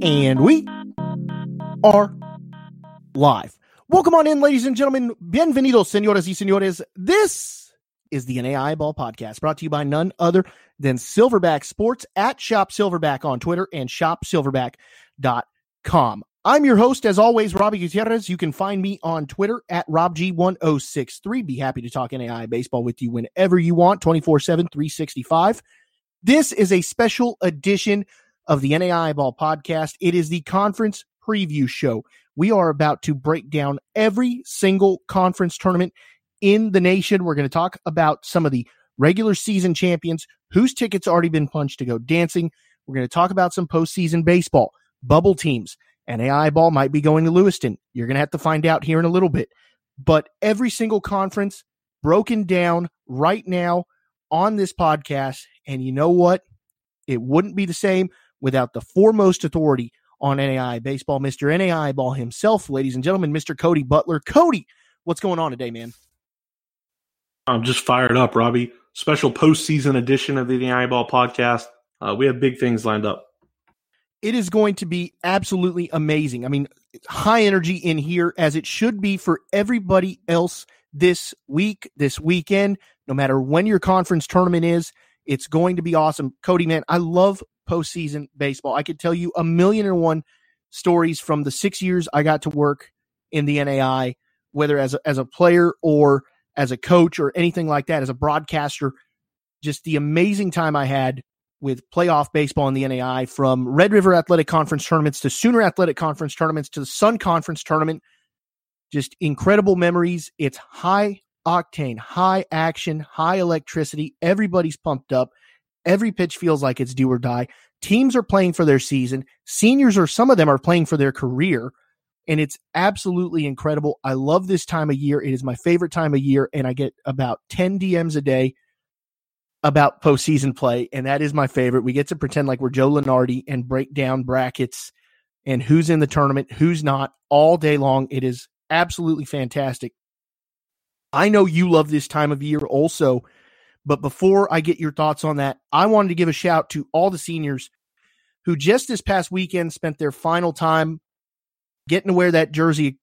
And we are live. Welcome on in, ladies and gentlemen. Bienvenidos, señoras y señores. This is the NAIA Ball Podcast, brought to you by none other than Silverback Sports at Shop Silverback on Twitter and shopsilverback.com. I'm your host, as always, Robbie Gutierrez. You can find me on Twitter at RobG1063. Be happy to talk NAIA baseball with you whenever you want, 24/7, 365. This is a special edition of the NAIA Ball Podcast. It is the conference preview show. We are about to break down every single conference tournament in the nation. We're going to talk about some of the regular season champions, whose tickets already been punched to go dancing. We're going to talk about some postseason baseball, bubble teams. NAIA Ball might be going to Lewiston. You're going to have to find out here in a little bit. But every single conference broken down right now on this podcast. And you know what? It wouldn't be the same without the foremost authority on NAIA baseball, Mr. NAIA Ball himself, ladies and gentlemen, Mr. Cody Butler. Cody, what's going on today, man? I'm just fired up, Robbie. Special postseason edition of the NAIA Ball Podcast. We have big things lined up. It is going to be absolutely amazing. I mean, high energy in here, as it should be for everybody else this week, this weekend, no matter when your conference tournament is. It's going to be awesome. Cody, man, I love postseason baseball. I could tell you a million and one stories from the 6 years I got to work in the NAI, whether as a player or as a coach or anything like that, as a broadcaster. Just the amazing time I had with playoff baseball in the NAI, from Red River Athletic Conference tournaments to Sooner Athletic Conference tournaments to the Sun Conference tournament. Just incredible memories. It's high octane, high action, high electricity. Everybody's pumped up. Every pitch feels like it's do or die. Teams are playing for their season. Seniors, or some of them, are playing for their career. And it's absolutely incredible. I love this time of year. It is my favorite time of year. And I get about 10 DMs a day about postseason play. And that is my favorite. We get to pretend like we're Joe Lunardi and break down brackets and who's in the tournament, who's not, all day long. It is absolutely fantastic. I know you love this time of year also, but before I get your thoughts on that, I wanted to give a shout to all the seniors who just this past weekend spent their final time getting to wear that jersey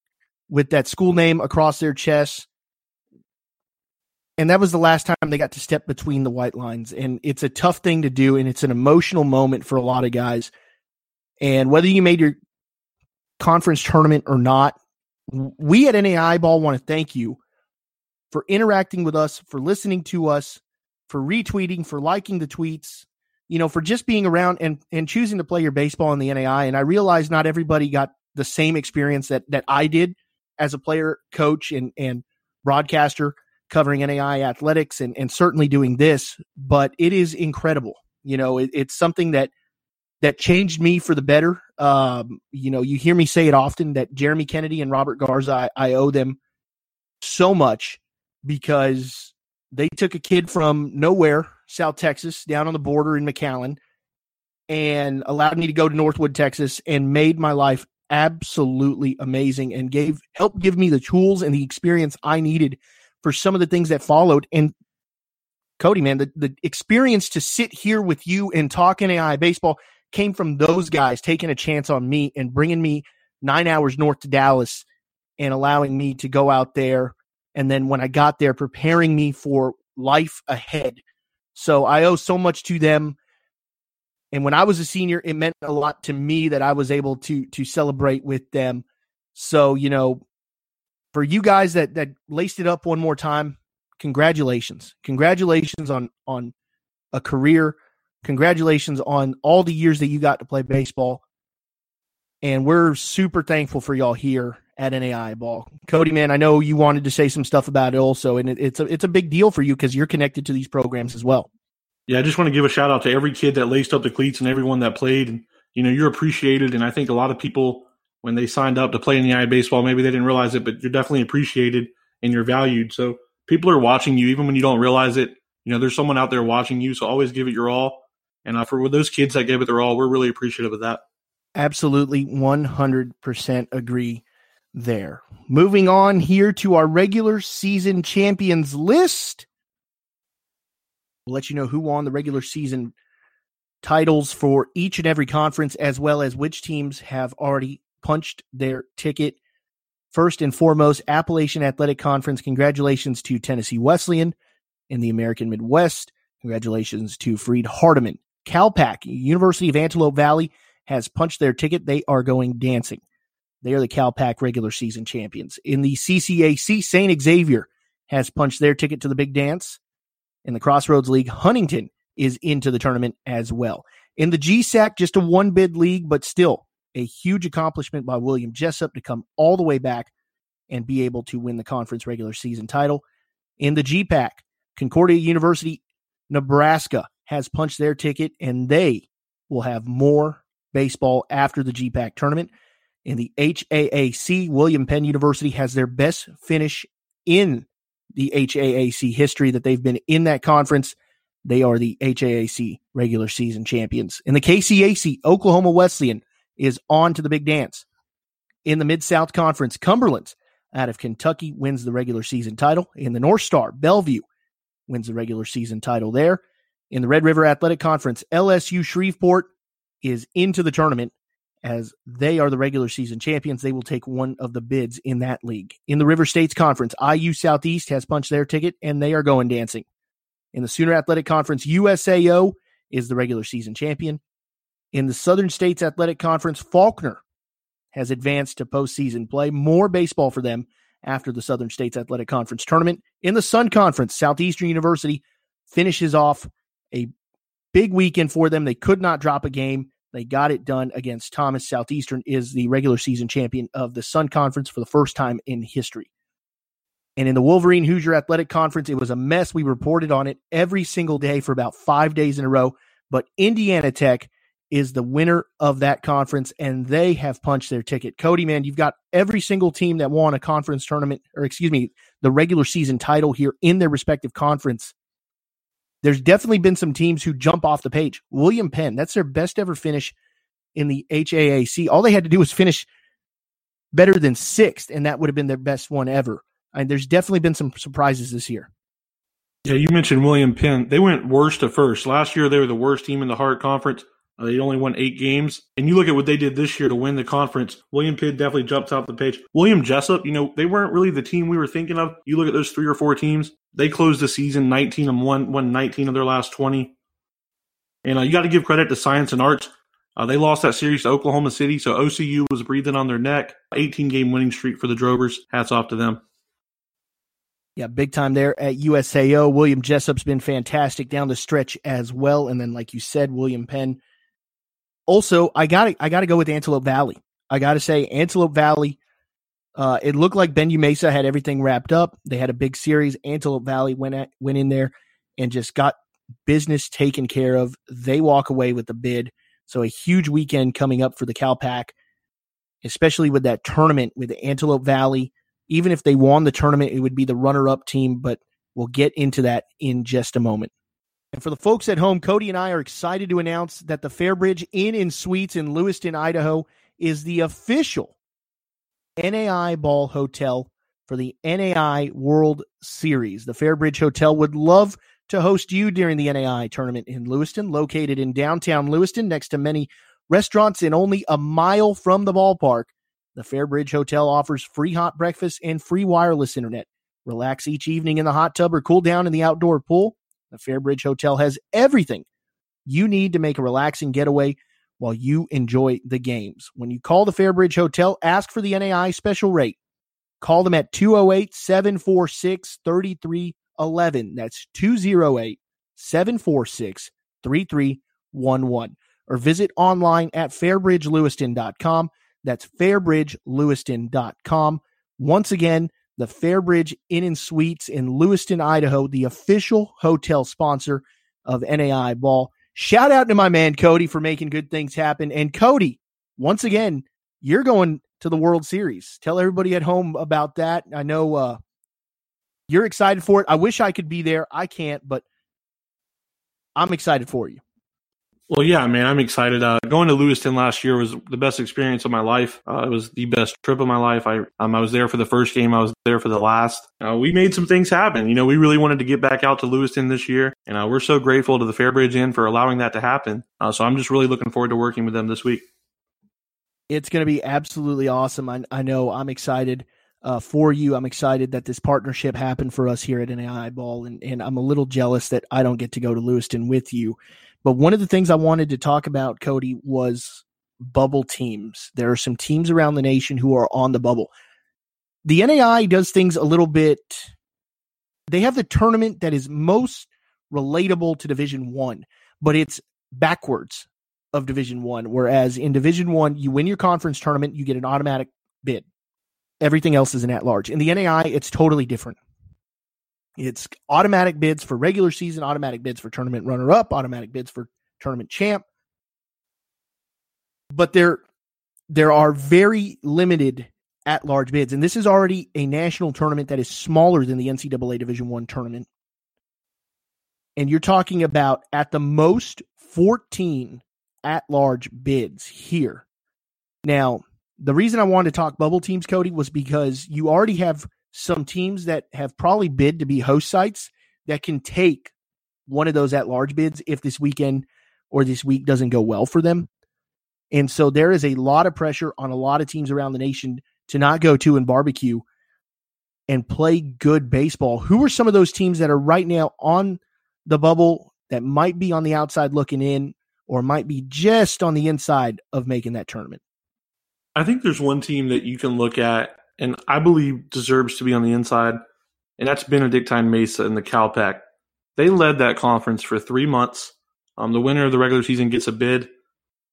with that school name across their chest. And that was the last time they got to step between the white lines. And it's a tough thing to do, and it's an emotional moment for a lot of guys. And whether you made your conference tournament or not, we at NAIA Ball want to thank you for interacting with us, for listening to us, for retweeting, for liking the tweets, you know, for just being around and choosing to play your baseball in the NAI. And I realize not everybody got the same experience that I did as a player, coach, and broadcaster covering NAI athletics and certainly doing this, but it is incredible. You know, it's something that changed me for the better. You know, you hear me say it often that Jeremy Kennedy and Robert Garza, I owe them so much, because they took a kid from nowhere, South Texas, down on the border in McAllen, and allowed me to go to Northwood, Texas, and made my life absolutely amazing and helped give me the tools and the experience I needed for some of the things that followed. And Cody, man, the experience to sit here with you and talk NAIA baseball came from those guys taking a chance on me and bringing me 9 hours north to Dallas and allowing me to go out there. And then when I got there, preparing me for life ahead. So I owe so much to them. And when I was a senior, it meant a lot to me that I was able to celebrate with them. So, you know, for you guys that laced it up one more time, congratulations. Congratulations on a career. Congratulations on all the years that you got to play baseball. And we're super thankful for y'all here at NAIA Ball. Cody, man, I know you wanted to say some stuff about it also, and it's a big deal for you because you're connected to these programs as well. Yeah, I just want to give a shout out to every kid that laced up the cleats and everyone that played. And, you know, you're appreciated, and I think a lot of people, when they signed up to play in NAIA baseball, maybe they didn't realize it, but you're definitely appreciated and you're valued. So people are watching you, even when you don't realize it. You know, there's someone out there watching you, so always give it your all. And for those kids that gave it their all, we're really appreciative of that. Absolutely 100% agree there. Moving on here to our regular season champions list. We'll let you know who won the regular season titles for each and every conference, as well as which teams have already punched their ticket. First and foremost, Appalachian Athletic Conference. Congratulations to Tennessee Wesleyan in the American Midwest. Congratulations to Freed Hardeman. CalPAC, University of Antelope Valley, has punched their ticket. They are going dancing. They are the CalPAC regular season champions. In the CCAC, St. Xavier has punched their ticket to the big dance. In the Crossroads League, Huntington is into the tournament as well. In the GSAC, just a one-bid league, but still a huge accomplishment by William Jessup to come all the way back and be able to win the conference regular season title. In the GPAC, Concordia University Nebraska has punched their ticket, and they will have more baseball after the GPAC tournament. In the HAAC, William Penn University has their best finish in the HAAC history that they've been in that conference. They are the HAAC regular season champions. In the KCAC, Oklahoma Wesleyan is on to the big dance. In the Mid-South Conference, Cumberland out of Kentucky wins the regular season title. In the North Star, Bellevue wins the regular season title there. In the Red River Athletic Conference, LSU Shreveport is into the tournament as they are the regular season champions. They will take one of the bids in that league. In the River States Conference, IU Southeast has punched their ticket, and they are going dancing. In the Sooner Athletic Conference, USAO is the regular season champion. In the Southern States Athletic Conference, Faulkner has advanced to postseason play. More baseball for them after the Southern States Athletic Conference tournament. In the Sun Conference, Southeastern University finishes off a big weekend for them. They could not drop a game. They got it done against Thomas. Southeastern is the regular season champion of the Sun Conference for the first time in history. And in the Wolverine Hoosier Athletic Conference, it was a mess. We reported on it every single day for about 5 days in a row. But Indiana Tech is the winner of that conference, and they have punched their ticket. Cody, man, you've got every single team that won a conference tournament, or excuse me, the regular season title here in their respective conference. There's definitely been some teams who jump off the page. William Penn, that's their best ever finish in the HAAC. All they had to do was finish better than sixth, and that would have been their best one ever. And there's definitely been some surprises this year. Yeah, you mentioned William Penn. They went worst to first. Last year, they were the worst team in the Hart Conference. They only won 8 games. And you look at what they did this year to win the conference. William Pitt definitely jumps off the page. William Jessup, they weren't really the team we were thinking of. You look at those 3 or 4 teams, they closed the season 19-1, won 19 of their last 20. And you got to give credit to Science and Arts. They lost that series to Oklahoma City, so OCU was breathing on their neck. 18-game winning streak for the Drovers. Hats off to them. Yeah, big time there at USAO. William Jessup's been fantastic down the stretch as well. And then, like you said, William Penn. Also, I gotta go with Antelope Valley. I gotta say, Antelope Valley. It looked like Benue Mesa had everything wrapped up. They had a big series. Antelope Valley went in there and just got business taken care of. They walk away with the bid. So a huge weekend coming up for the CalPAC, especially with that tournament with Antelope Valley. Even if they won the tournament, it would be the runner-up team. But we'll get into that in just a moment. And for the folks at home, Cody and I are excited to announce that the Fairbridge Inn and Suites in Lewiston, Idaho, is the official NAIA Ball Hotel for the NAIA World Series. The Fairbridge Hotel would love to host you during the NAIA tournament in Lewiston, located in downtown Lewiston next to many restaurants and only a mile from the ballpark. The Fairbridge Hotel offers free hot breakfast and free wireless internet. Relax each evening in the hot tub or cool down in the outdoor pool. The Fairbridge Hotel has everything you need to make a relaxing getaway while you enjoy the games. When you call the Fairbridge Hotel, ask for the NAIA special rate. Call them at 208-746-3311. That's 208-746-3311. Or visit online at fairbridgelewiston.com. That's fairbridgelewiston.com. Once again, the Fairbridge Inn and Suites in Lewiston, Idaho, the official hotel sponsor of NAIA Ball. Shout out to my man, Cody, for making good things happen. And Cody, once again, you're going to the World Series. Tell everybody at home about that. I know you're excited for it. I wish I could be there. I can't, but I'm excited for you. Well, yeah, man, I'm excited. Going to Lewiston last year was the best experience of my life. It was the best trip of my life. I was there for the first game. I was there for the last. We made some things happen. You know, we really wanted to get back out to Lewiston this year, and we're so grateful to the Fairbridge Inn for allowing that to happen. So I'm just really looking forward to working with them this week. It's going to be absolutely awesome. I know I'm excited for you. I'm excited that this partnership happened for us here at NAIA Ball, and I'm a little jealous that I don't get to go to Lewiston with you. But one of the things I wanted to talk about, Cody, was bubble teams. There are some teams around the nation who are on the bubble. The NAIA does things a little bit. They have the tournament that is most relatable to Division One, but it's backwards of Division One. Whereas in Division One, you win your conference tournament, you get an automatic bid. Everything else is an at-large. In the NAIA, it's totally different. It's automatic bids for regular season, automatic bids for tournament runner-up, automatic bids for tournament champ. But there are very limited at-large bids. And this is already a national tournament that is smaller than the NCAA Division I tournament. And you're talking about, at the most, 14 at-large bids here. Now, the reason I wanted to talk bubble teams, Cody, was because you already have some teams that have probably bid to be host sites that can take one of those at-large bids if this weekend or this week doesn't go well for them. And so there is a lot of pressure on a lot of teams around the nation to not go to and barbecue and play good baseball. Who are some of those teams that are right now on the bubble that might be on the outside looking in or might be just on the inside of making that tournament? I think there's one team that you can look at and I believe deserves to be on the inside, and that's Benedictine Mesa and the CalPAC. They led that conference for 3 months. The winner of the regular season gets a bid.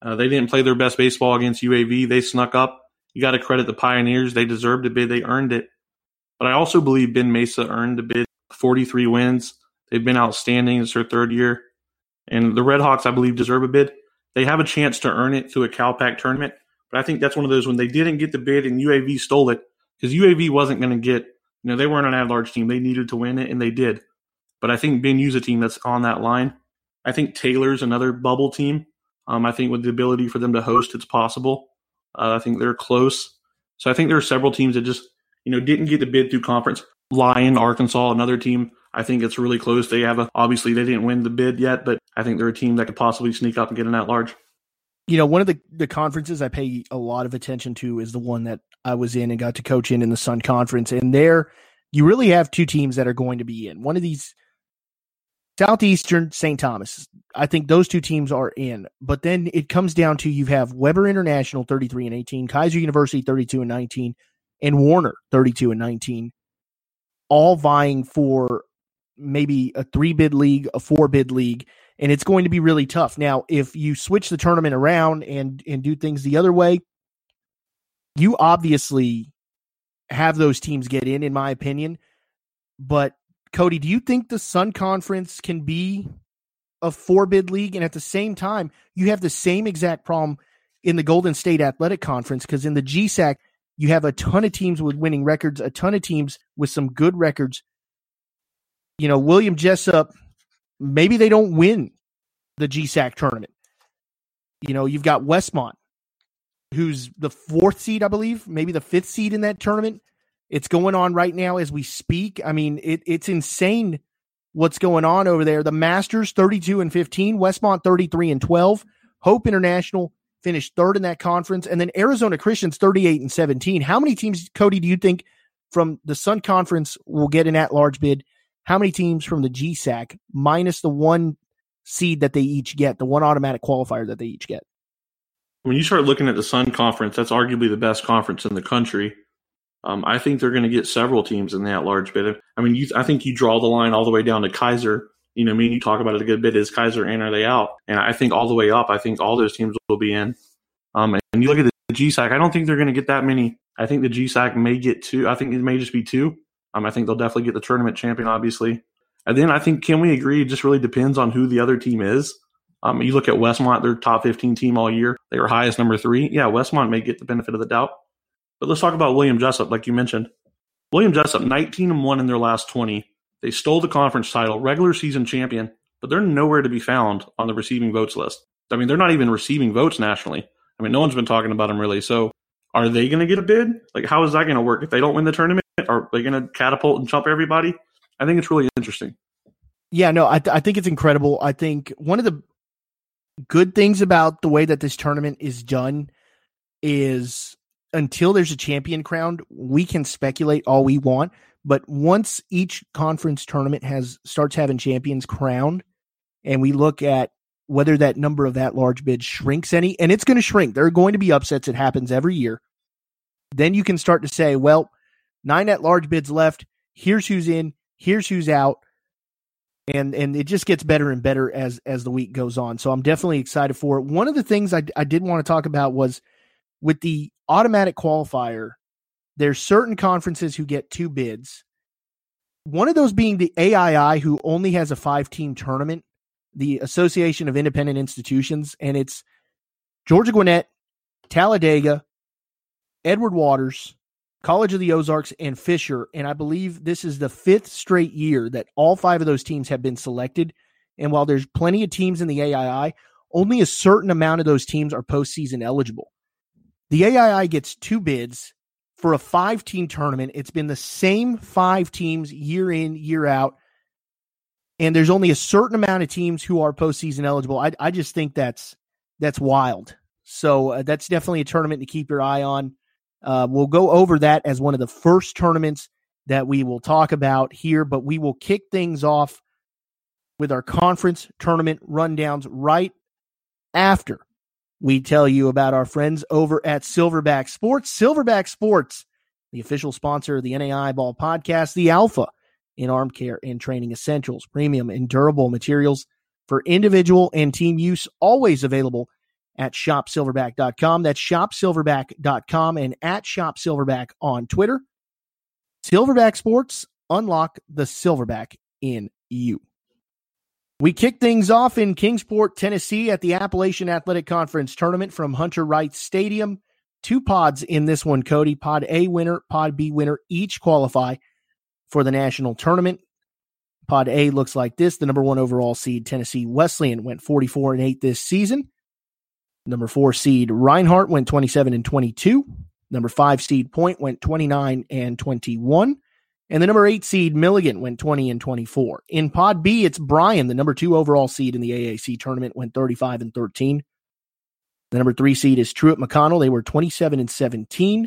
They didn't play their best baseball against UAV. They snuck up. You got to credit the Pioneers. They deserved a bid. They earned it. But I also believe Ben Mesa earned a bid, 43 wins. They've been outstanding. It's their third year. And the Redhawks, I believe, deserve a bid. They have a chance to earn it through a CalPAC tournament. But I think that's one of those when they didn't get the bid and UAV stole it, because UAV wasn't going to get, you know, they weren't an at-large team. They needed to win it, and they did. But I think Ben U's a team that's on that line. I think Taylor's another bubble team. I think with the ability for them to host, it's possible. I think they're close. So I think there are several teams that just, you know, didn't get the bid through conference. Lyon, Arkansas, another team. I think it's really close. They have obviously they didn't win the bid yet, but I think they're a team that could possibly sneak up and get an at-large. You know, one of the conferences I pay a lot of attention to is the one that I was in and got to coach in the Sun Conference. And there you really have two teams that are going to be in. One of these, Southeastern St. Thomas, I think those two teams are in. But then it comes down to you have Weber International, 33-18, Kaiser University, 32-19, and Warner, 32-19, all vying for maybe a 3-bid league, a 4-bid league. And it's going to be really tough. Now, if you switch the tournament around and do things the other way, you obviously have those teams get in my opinion. But, Cody, do you think the Sun Conference can be a 4-bid league? And at the same time, you have the same exact problem in the Golden State Athletic Conference, because in the GSAC, you have a ton of teams with winning records, a ton of teams with some good records. You know, William Jessup, maybe they don't win the GSAC tournament. You know, you've got Westmont, who's the 4th seed, I believe, maybe the 5th seed in that tournament. It's going on right now as we speak. I mean, it's insane what's going on over there. The Masters, 32-15, Westmont, 33-12, Hope International finished third in that conference, and then Arizona Christian's 38-17. How many teams, Cody, do you think from the Sun Conference will get an at-large bid? How many teams from the GSAC, minus the one seed that they each get, the one automatic qualifier that they each get? When you start looking at the Sun Conference, that's arguably the best conference in the country. I think they're going to get several teams in the at-large bid. I mean, I think you draw the line all the way down to Kaiser. You know, me and you talk about it a good bit. Is Kaiser in or are they out? And I think all the way up, I think all those teams will be in. And you look at the GSAC, I don't think they're going to get that many. I think the GSAC may get two. I think it may just be two. I think they'll definitely get the tournament champion, obviously. And then I think, can we agree, it just really depends on who the other team is. You look at Westmont, their top 15 team all year. They were highest number 3. Yeah, Westmont may get the benefit of the doubt. But let's talk about William Jessup, like you mentioned. William Jessup, 19-1 in their last 20. They stole the conference title, regular season champion, but they're nowhere to be found on the receiving votes list. I mean, they're not even receiving votes nationally. I mean, no one's been talking about them really. So are they going to get a bid? Like, how is that going to work? If they don't win the tournament, are they going to catapult and jump everybody? I think it's really interesting. Yeah, no, I think it's incredible. I think one of the good things about the way that this tournament is done is until there's a champion crowned, we can speculate all we want. But once each conference tournament starts having champions crowned, and we look at whether that number of that large bid shrinks any, and it's going to shrink. There are going to be upsets. It happens every year. Then you can start to say, well, 9 at large bids left. Here's who's in. Here's who's out. And it just gets better and better as the week goes on. So I'm definitely excited for it. One of the things I did want to talk about was with the automatic qualifier, there's certain conferences who get 2 bids. One of those being the AII, who only has a 5-team tournament, the Association of Independent Institutions, and it's Georgia Gwinnett, Talladega, Edward Waters, College of the Ozarks, and Fisher, and I believe this is the 5th straight year that all 5 of those teams have been selected, and while there's plenty of teams in the AII, only a certain amount of those teams are postseason eligible. The AII gets 2 bids for a 5-team tournament. It's been the same 5 teams year in, year out, and there's only a certain amount of teams who are postseason eligible. I just think that's wild. So that's definitely a tournament to keep your eye on. We'll go over that as one of the first tournaments that we will talk about here, but we will kick things off with our conference tournament rundowns right after we tell you about our friends over at Silverback Sports. Silverback Sports, the official sponsor of the NAIA Ball Podcast, the Alpha in arm care and training essentials, premium and durable materials for individual and team use, always available at shopsilverback.com. That's shopsilverback.com and at shopsilverback on Twitter. Silverback Sports, unlock the Silverback in you. We kick things off in Kingsport, Tennessee at the Appalachian Athletic Conference Tournament from Hunter Wright Stadium. 2 pods in this one, Cody. Pod A winner, Pod B winner each qualify for the national tournament. Pod A looks like this. The number 1 overall seed, Tennessee Wesleyan, went 44-8 this season. Number 4 seed Reinhardt went 27-22. Number 5 seed Point went 29-21. And the number 8 seed Milligan went 20-24. In Pod B, it's Bryan, the number 2 overall seed in the AAC tournament, went 35-13. The number 3 seed is Truett McConnell. They were 27-17.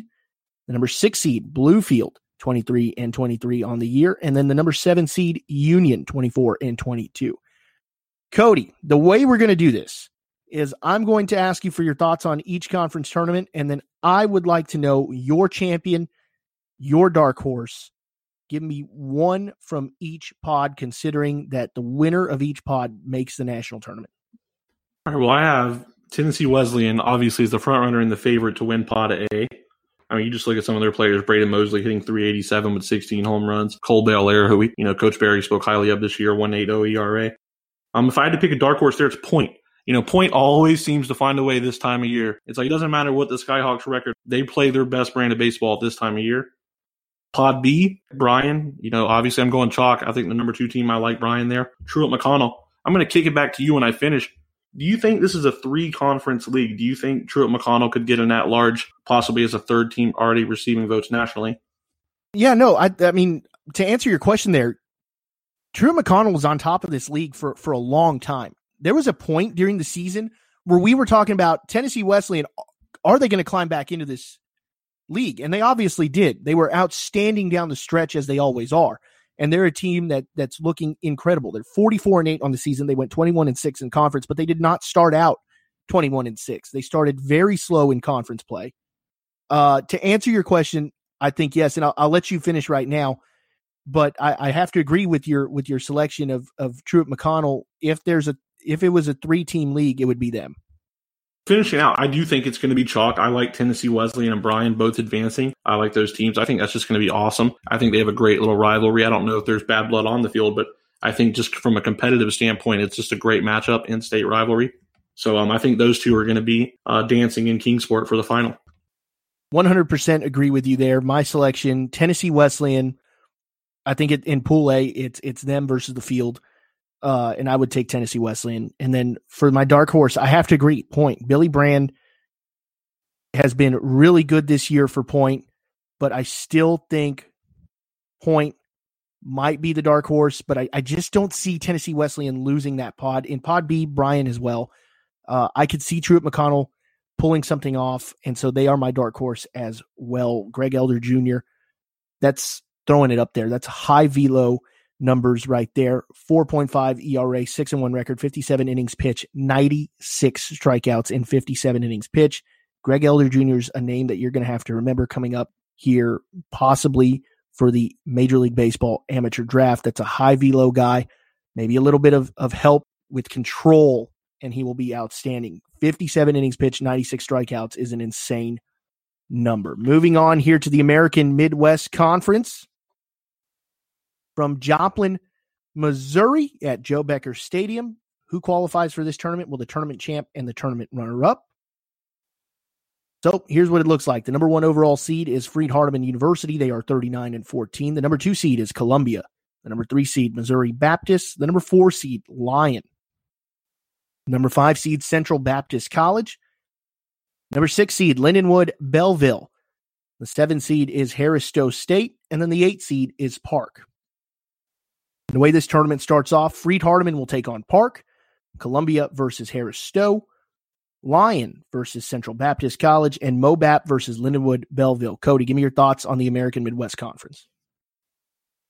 The number 6 seed Bluefield, 23-23 on the year. And then the number 7 seed Union, 24-22. Cody, the way we're going to do this is I'm going to ask you for your thoughts on each conference tournament, and then I would like to know your champion, your dark horse. Give me one from each pod, considering that the winner of each pod makes the national tournament. All right, well, I have Tennessee Wesleyan, obviously, as the front runner and the favorite to win Pod A. I mean, you just look at some of their players. Braden Mosley hitting .387 with 16 home runs. Cole Belair, who Coach Barry spoke highly of this year, 1.80 ERA. If I had to pick a dark horse there, it's Point. Point always seems to find a way this time of year. It's like it doesn't matter what the Skyhawks record. They play their best brand of baseball at this time of year. Pod B, Bryan. Obviously I'm going chalk. I think the number 2 team, I like Bryan there. Truett McConnell. I'm going to kick it back to you when I finish. Do you think this is a 3-conference league? Do you think Truett McConnell could get an at-large, possibly as a 3rd team already receiving votes nationally? Yeah, no. I mean, to answer your question there, Truett McConnell was on top of this league for a long time. There was a point during the season where we were talking about Tennessee Wesleyan, are they going to climb back into this league? And they obviously did. They were outstanding down the stretch, as they always are. And they're a team that's looking incredible. They're 44-8 on the season. They went 21-6 in conference, but they did not start out 21-6. They started very slow in conference play. To answer your question, I think yes, and I'll let you finish right now. But I have to agree with your selection of Truett McConnell. If it was a 3-team league, it would be them. Finishing out, I do think it's going to be chalk. I like Tennessee Wesleyan and Bryan both advancing. I like those teams. I think that's just going to be awesome. I think they have a great little rivalry. I don't know if there's bad blood on the field, but I think just from a competitive standpoint, it's just a great matchup, in-state rivalry. So I think those two are going to be dancing in Kingsport for the final. 100% agree with you there. My selection, Tennessee Wesleyan. I think in Pool A, it's them versus the field. and I would take Tennessee Wesleyan. And then for my dark horse, I have to agree, Point. Billy Brand has been really good this year for Point, but I still think Point might be the dark horse, but I just don't see Tennessee Wesleyan losing that pod. In pod B, Brian as well. I could see Truett McConnell pulling something off, and so they are my dark horse as well. Greg Elder Jr., that's throwing it up there. That's high velo numbers right there. 4.5 ERA, 6-1 record, 57 innings pitch, 96 strikeouts in 57 innings pitch. Greg Elder Jr. is a name that you're going to have to remember coming up here, possibly for the Major League Baseball amateur draft. That's a high velo guy, maybe a little bit of help with control, and he will be outstanding. 57 innings pitched, 96 strikeouts is an insane number. Moving on here to the American Midwest Conference. From Joplin, Missouri at Joe Becker Stadium. Who qualifies for this tournament? Well, the tournament champ and the tournament runner-up. So here's what it looks like. The number one overall seed is Freed Hardeman University. They are 39-14. The number two seed is Columbia. The number three seed, Missouri Baptist. The number four seed, Lyon. Number five seed, Central Baptist College. Number six seed, Lindenwood Belleville. The seven seed is Harris-Stowe State. And then the eight seed is Park. The way this tournament starts off, Freed Hardeman will take on Park. Columbia versus Harris-Stowe. Lyon versus Central Baptist College, and MoBap versus Lindenwood Belleville. Cody, give me your thoughts on the American Midwest Conference.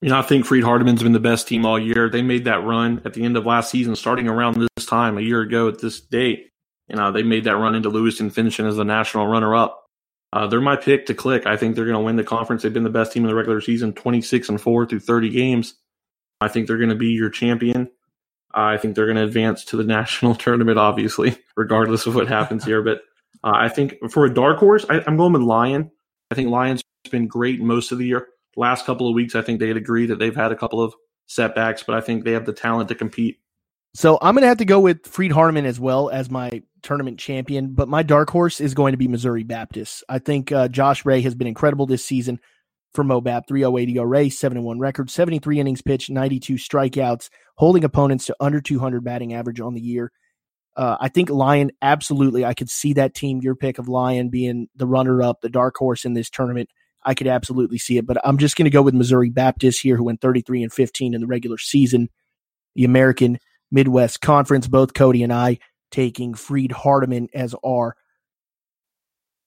You know, I think Freed Hardeman's been the best team all year. They made that run at the end of last season, starting around this time a year ago at this date. You know, they made that run into Lewiston, finishing as the national runner-up. They're my pick to click. I think they're going to win the conference. They've been the best team in the regular season, 26-4 through 30 games. I think they're going to be your champion. I think they're going to advance to the national tournament, obviously, regardless of what happens here. But I think for a dark horse, I'm going with Lyon. I think Lyon's been great most of the year. Last couple of weeks, I think they'd agree that they've had a couple of setbacks, but I think they have the talent to compete. So I'm going to have to go with Freed Hardeman as well as my tournament champion, but my dark horse is going to be Missouri Baptist. I think Josh Ray has been incredible this season for MoBap. 3.08 ERA, 7-1 record, 73 innings pitched, 92 strikeouts, holding opponents to under 200 batting average on the year. I think Lyon, absolutely. I could see that team, your pick of Lyon being the runner-up, the dark horse in this tournament. I could absolutely see it, but I'm just going to go with Missouri Baptist here, who went 33-15 in the regular season. The American Midwest Conference, both Cody and I taking Freed Hardeman as our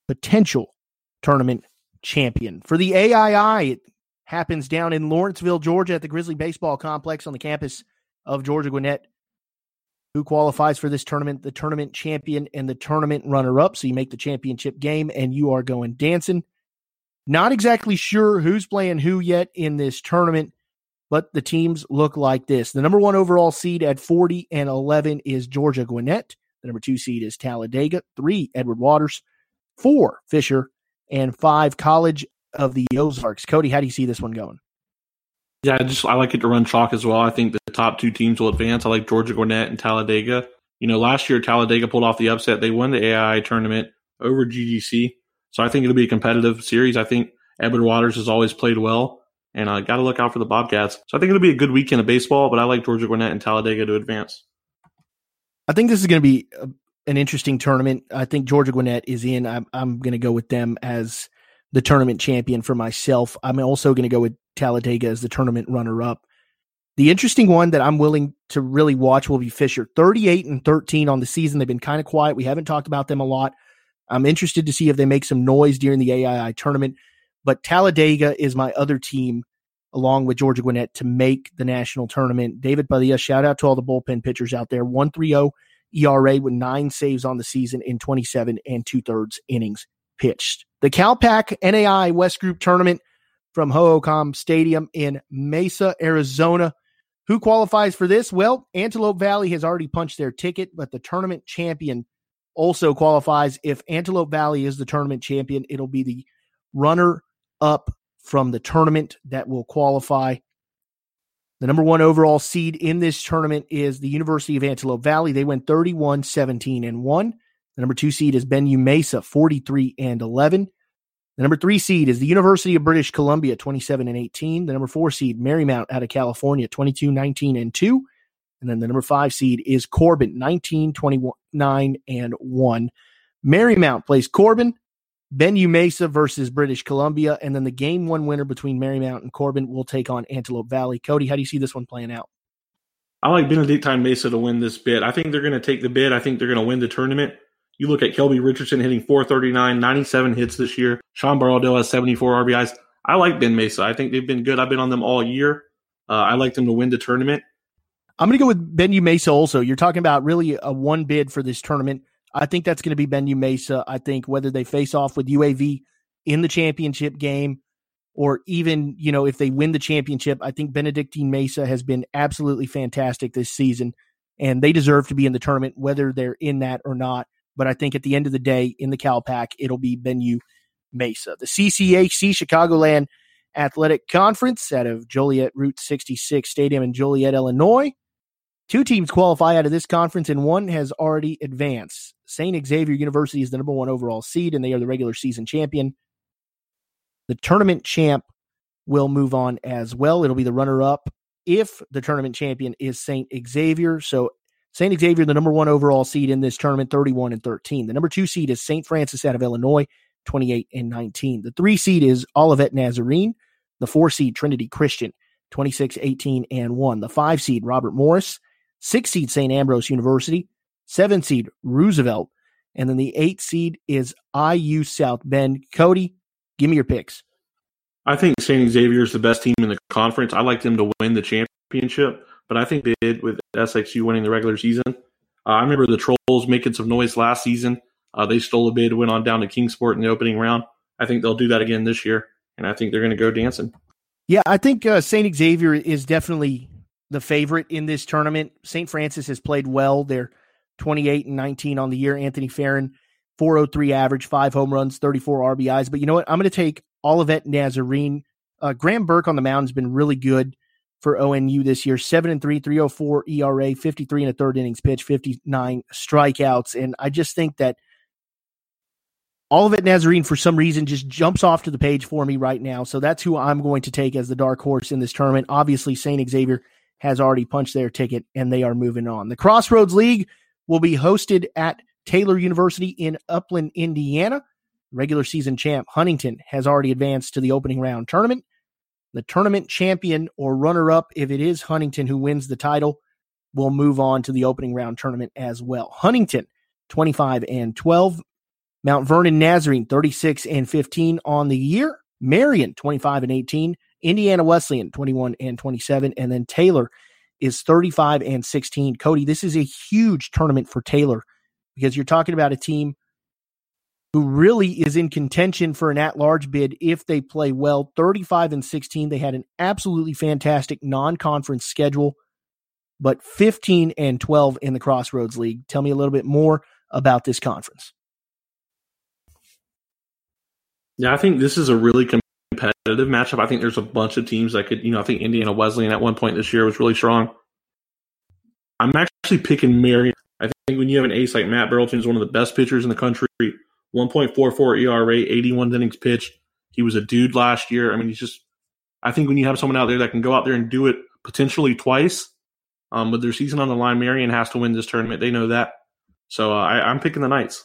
potential tournament champion. For the AII, it happens down in Lawrenceville, Georgia at the Grizzly Baseball Complex on the campus of Georgia Gwinnett. Who qualifies for this tournament? The tournament champion and the tournament runner-up. So you make the championship game and you are going dancing. Not exactly sure who's playing who yet in this tournament, but the teams look like this. The number one overall seed at 40-11 is Georgia Gwinnett. The number two seed is Talladega. 3, Edward Waters. 4, Fisher. And 5, College of the Ozarks. Cody, how do you see this one going? Yeah, I like it to run chalk as well. I think the top two teams will advance. I like Georgia Gwinnett and Talladega. You know, last year Talladega pulled off the upset. They won the AII tournament over GGC. So I think it'll be a competitive series. I think Edward Waters has always played well, and I got to look out for the Bobcats. So I think it'll be a good weekend of baseball, but I like Georgia Gwinnett and Talladega to advance. I think this is going to be an interesting tournament. I think Georgia Gwinnett is in. I'm going to go with them as the tournament champion for myself. I'm also going to go with Talladega as the tournament runner-up. The interesting one that I'm willing to really watch will be Fisher. 38-13 on the season. They've been kind of quiet. We haven't talked about them a lot. I'm interested to see if they make some noise during the AII tournament, but Talladega is my other team along with Georgia Gwinnett to make the national tournament. David Padilla, shout out to all the bullpen pitchers out there. 1.30 ERA with 9 saves on the season in 27 2/3 innings pitched. The CalPAC NAIA West Group Tournament from Hohokam Stadium in Mesa, Arizona. Who qualifies for this? Well, Antelope Valley has already punched their ticket, but the tournament champion also qualifies. If Antelope Valley is the tournament champion, it'll be the runner-up from the tournament that will qualify. The number one overall seed in this tournament is the University of Antelope Valley. They went 31-17-1. The number two seed is Ben-U Mesa, 43-11. The number three seed is the University of British Columbia, 27-18. The number four seed, Marymount out of California, 22-19-2. And then the number 5 seed is Corbin, 19-29-1. Marymount plays Corbin. Benue Mesa versus British Columbia. And then the game one winner between Marymount and Corbin will take on Antelope Valley. Cody, how do you see this one playing out? I like Benedictine Mesa to win this bid. I think they're going to take the bid. I think they're going to win the tournament. You look at Kelby Richardson hitting .439, 97 hits this year. Sean Baraldo has 74 RBIs. I like Ben Mesa. I think they've been good. I've been on them all year. I like them to win the tournament. I'm going to go with Benue Mesa also. You're talking about really a one bid for this tournament. I think that's going to be Benue Mesa. I think whether they face off with UAV in the championship game or even, you know, if they win the championship, I think Benedictine Mesa has been absolutely fantastic this season, and they deserve to be in the tournament, whether they're in that or not. But I think at the end of the day, in the CalPAC, it'll be Benue Mesa. The CCHC, Chicagoland Athletic Conference, out of Joliet Route 66 Stadium in Joliet, Illinois. 2 teams qualify out of this conference, and one has already advanced. St. Xavier University is the number 1 overall seed, and they are the regular season champion. The tournament champ will move on as well. It'll be the runner-up if the tournament champion is St. Xavier. So St. Xavier, the number 1 overall seed in this tournament, 31-13. The number 2 seed is St. Francis out of Illinois, 28-19. The 3 seed is Olivet Nazarene. The 4 seed, Trinity Christian, 26-18-1. The 5 seed, Robert Morris. 6 seed St. Ambrose University, 7 seed Roosevelt, and then the 8 seed is IU South Bend. Cody, give me your picks. I think St. Xavier is the best team in the conference. I like them to win the championship, but I think they did with SXU winning the regular season. I remember the Trolls making some noise last season. They stole a bid, went on down to Kingsport in the opening round. I think they'll do that again this year, and I think they're going to go dancing. Yeah, I think St. Xavier is definitely the favorite in this tournament. St. Francis has played well. They're 28-19 on the year. Anthony Farron, .403 average, 5 home runs, 34 RBIs. But you know what? I'm going to take Olivet Nazarene. Graham Burke on the mound has been really good for ONU this year. 7-3, 304 ERA, 53 1/3 innings pitch, 59 strikeouts. And I just think that Olivet Nazarene, for some reason, just jumps off to the page for me right now. So that's who I'm going to take as the dark horse in this tournament. Obviously, St. Xavier has already punched their ticket, and they are moving on. The Crossroads League will be hosted at Taylor University in Upland, Indiana. Regular season champ Huntington has already advanced to the opening round tournament. The tournament champion or runner-up, if it is Huntington who wins the title, will move on to the opening round tournament as well. Huntington, 25-12. Mount Vernon Nazarene, 36-15 on the year. Marion, 25-18. Indiana Wesleyan, 21-27, and then Taylor is 35-16. Cody, this is a huge tournament for Taylor because you're talking about a team who really is in contention for an at-large bid if they play well. 35-16, they had an absolutely fantastic non-conference schedule, but 15-12 in the Crossroads League. Tell me a little bit more about this conference. Yeah, I think this is a really competitive matchup. I think there's a bunch of teams that could, you know, I think Indiana Wesleyan at one point this year was really strong. I'm actually picking Marion. I think when you have an ace like Matt Burlington, is one of the best pitchers in the country, 1.44 ERA, 81 innings pitched. He was a dude last year. I mean, he's just, I think when you have someone out there that can go out there and do it potentially twice, with their season on the line, Marion has to win this tournament. They know that. So I'm picking the Knights.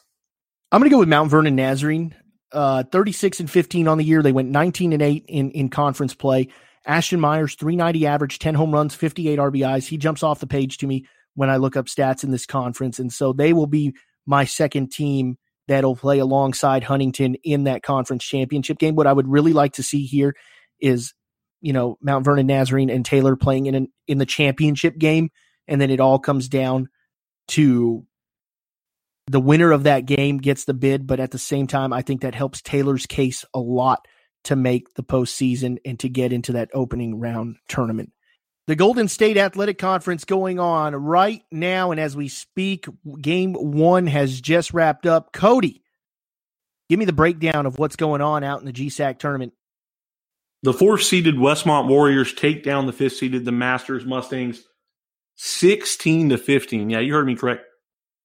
I'm going to go with Mount Vernon Nazarene. 36-15 on the year. They went 19-8 in conference play. Ashton Myers, .390 average, 10 home runs, 58 RBIs. He jumps off the page to me when I look up stats in this conference. And so they will be my second team that'll play alongside Huntington in that conference championship game. What I would really like to see here is, you know, Mount Vernon Nazarene and Taylor playing in the championship game. And then it all comes down to the winner of that game gets the bid, but at the same time, I think that helps Taylor's case a lot to make the postseason and to get into that opening round tournament. The Golden State Athletic Conference going on right now, and as we speak, game one has just wrapped up. Cody, give me the breakdown of what's going on out in the GSAC tournament. The 4th-seeded Westmont Warriors take down the 5th-seeded, the Masters Mustangs, 16-15. Yeah, you heard me correct.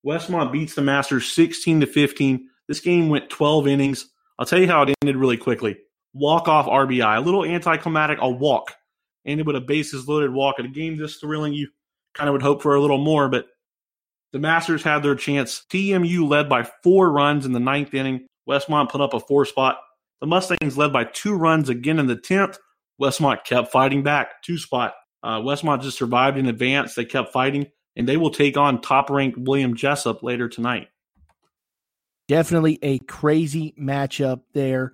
Westmont beats the Masters 16-15. This game went 12 innings. I'll tell you how it ended really quickly. Walk-off RBI, a little anticlimactic, a walk. Ended with a bases-loaded walk. In a game this thrilling, you kind of would hope for a little more, but the Masters had their chance. TMU led by 4 runs in the 9th inning. Westmont put up a 4 spot. The Mustangs led by 2 runs again in the 10th. Westmont kept fighting back, 2 spot. Westmont just survived in advance. They kept fighting, and they will take on top-ranked William Jessup later tonight. Definitely a crazy matchup there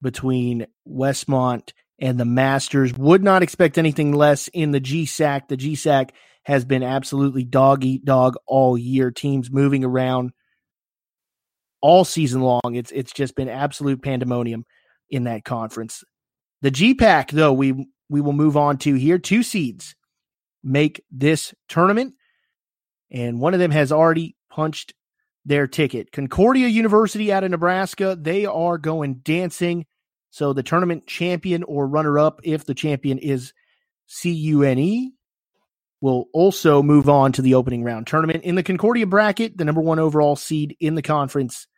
between Westmont and the Masters. Would not expect anything less in the GSAC. The GSAC has been absolutely dog-eat-dog all year. Teams moving around all season long. It's just been absolute pandemonium in that conference. The GPAC, though, we will move on to here. 2 seeds make this tournament, and one of them has already punched their ticket. Concordia University out of Nebraska, they are going dancing. So the tournament champion or runner-up, if the champion is CUNE, will also move on to the opening round tournament. In the Concordia bracket, the number 1 overall seed in the conference,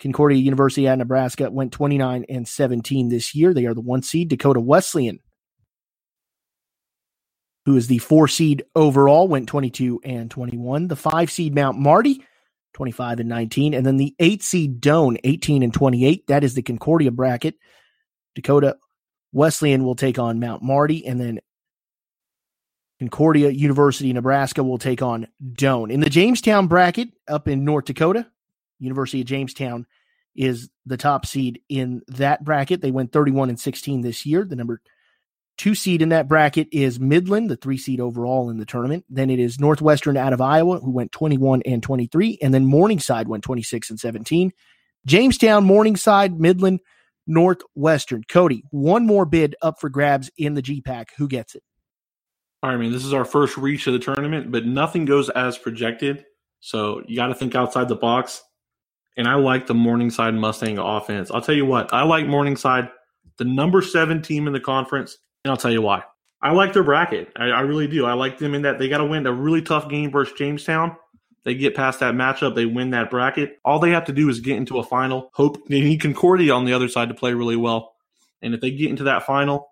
Concordia University out of Nebraska, went 29-17 this year. They are the 1 seed. Dakota Wesleyan, who is the 4 seed overall, went 22-21. The 5 seed Mount Marty, 25-19. And then the 8 seed Doane, 18-28. That is the Concordia bracket. Dakota Wesleyan will take on Mount Marty, and then Concordia University, Nebraska will take on Doane. In the Jamestown bracket up in North Dakota, University of Jamestown is the top seed in that bracket. They went 31-16 this year. The number 2 seed in that bracket is Midland, the 3 seed overall in the tournament. Then it is Northwestern out of Iowa, who went 21-23, and then Morningside went 26-17. Jamestown, Morningside, Midland, Northwestern. Cody, one more bid up for grabs in the GPAC. Who gets it? I mean, this is our first reach of the tournament, but nothing goes as projected. So you got to think outside the box. And I like the Morningside Mustang offense. I'll tell you what, I like Morningside, the number 7 team in the conference. And I'll tell you why. I like their bracket. I really do. I like them in that they got to win a really tough game versus Jamestown. They get past that matchup. They win that bracket. All they have to do is get into a final. Hope they need Concordia on the other side to play really well. And if they get into that final,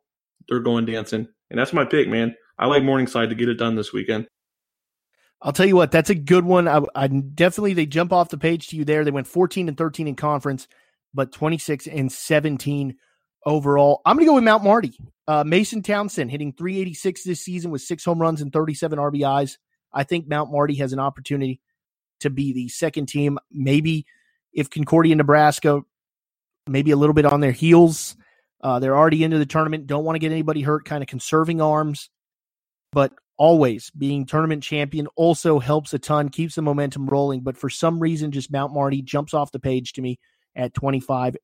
they're going dancing. And that's my pick, man. I like Morningside to get it done this weekend. I'll tell you what, that's a good one. I definitely, they jump off the page to you there. They went 14-13 in conference, but 26-17 overall. I'm going to go with Mount Marty. Mason Townsend hitting .386 this season with 6 home runs and 37 RBIs. I think Mount Marty has an opportunity to be the second team. Maybe if Concordia, Nebraska, maybe a little bit on their heels. They're already into the tournament. Don't want to get anybody hurt, kind of conserving arms. But always being tournament champion also helps a ton, keeps the momentum rolling. But for some reason, just Mount Marty jumps off the page to me at 25-19,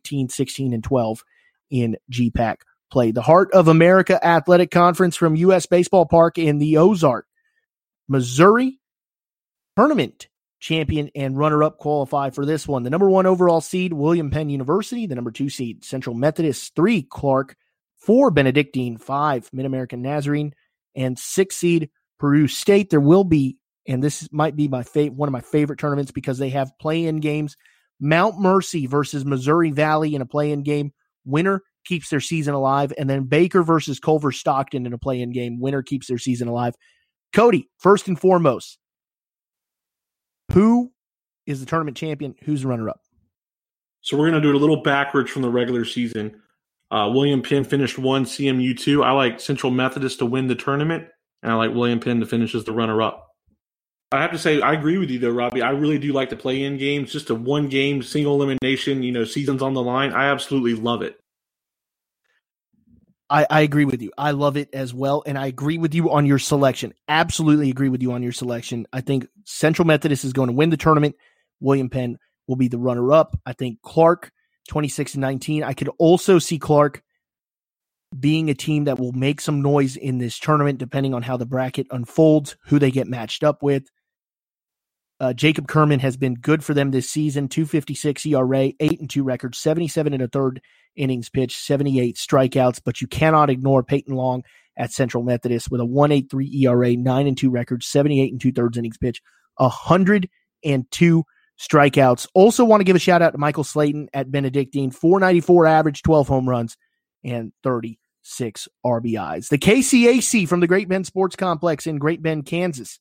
16-12. In GPAC play. The Heart of America Athletic Conference from U.S. Baseball Park in the Ozark, Missouri, tournament champion and runner-up qualify for this one. The number 1 overall seed, William Penn University. The number 2 seed, Central Methodist. 3, Clark. 4, Benedictine. 5, Mid-American Nazarene. And 6 seed, Peru State. There will be, and this might be one of my favorite tournaments because they have play-in games, Mount Mercy versus Missouri Valley in a play-in game. Winner keeps their season alive. And then Baker versus Culver Stockton in a play-in game. Winner keeps their season alive. Cody, first and foremost, who is the tournament champion? Who's the runner-up? So we're going to do it a little backwards from the regular season. William Penn finished 1, CMU 2. I like Central Methodist to win the tournament, and I like William Penn to finish as the runner-up. I have to say, I agree with you, though, Robbie. I really do like the play-in games. Just a one-game, single elimination, seasons on the line. I absolutely love it. I agree with you. I love it as well, and I agree with you on your selection. Absolutely agree with you on your selection. I think Central Methodist is going to win the tournament. William Penn will be the runner-up. I think Clark, 26-19. I could also see Clark being a team that will make some noise in this tournament, depending on how the bracket unfolds, who they get matched up with. Jacob Kerman has been good for them this season. 2.56 ERA, 8-2 record, 77 1/3 innings pitched, 78 strikeouts. But you cannot ignore Peyton Long at Central Methodist with a 1.83 ERA, 9-2 record, 78 2/3 innings pitched, 102 strikeouts. Also want to give a shout out to Michael Slayton at Benedictine, 4.94 average, 12 home runs and 30 6 RBIs. The KCAC from the Great Bend Sports Complex in Great Bend, Kansas.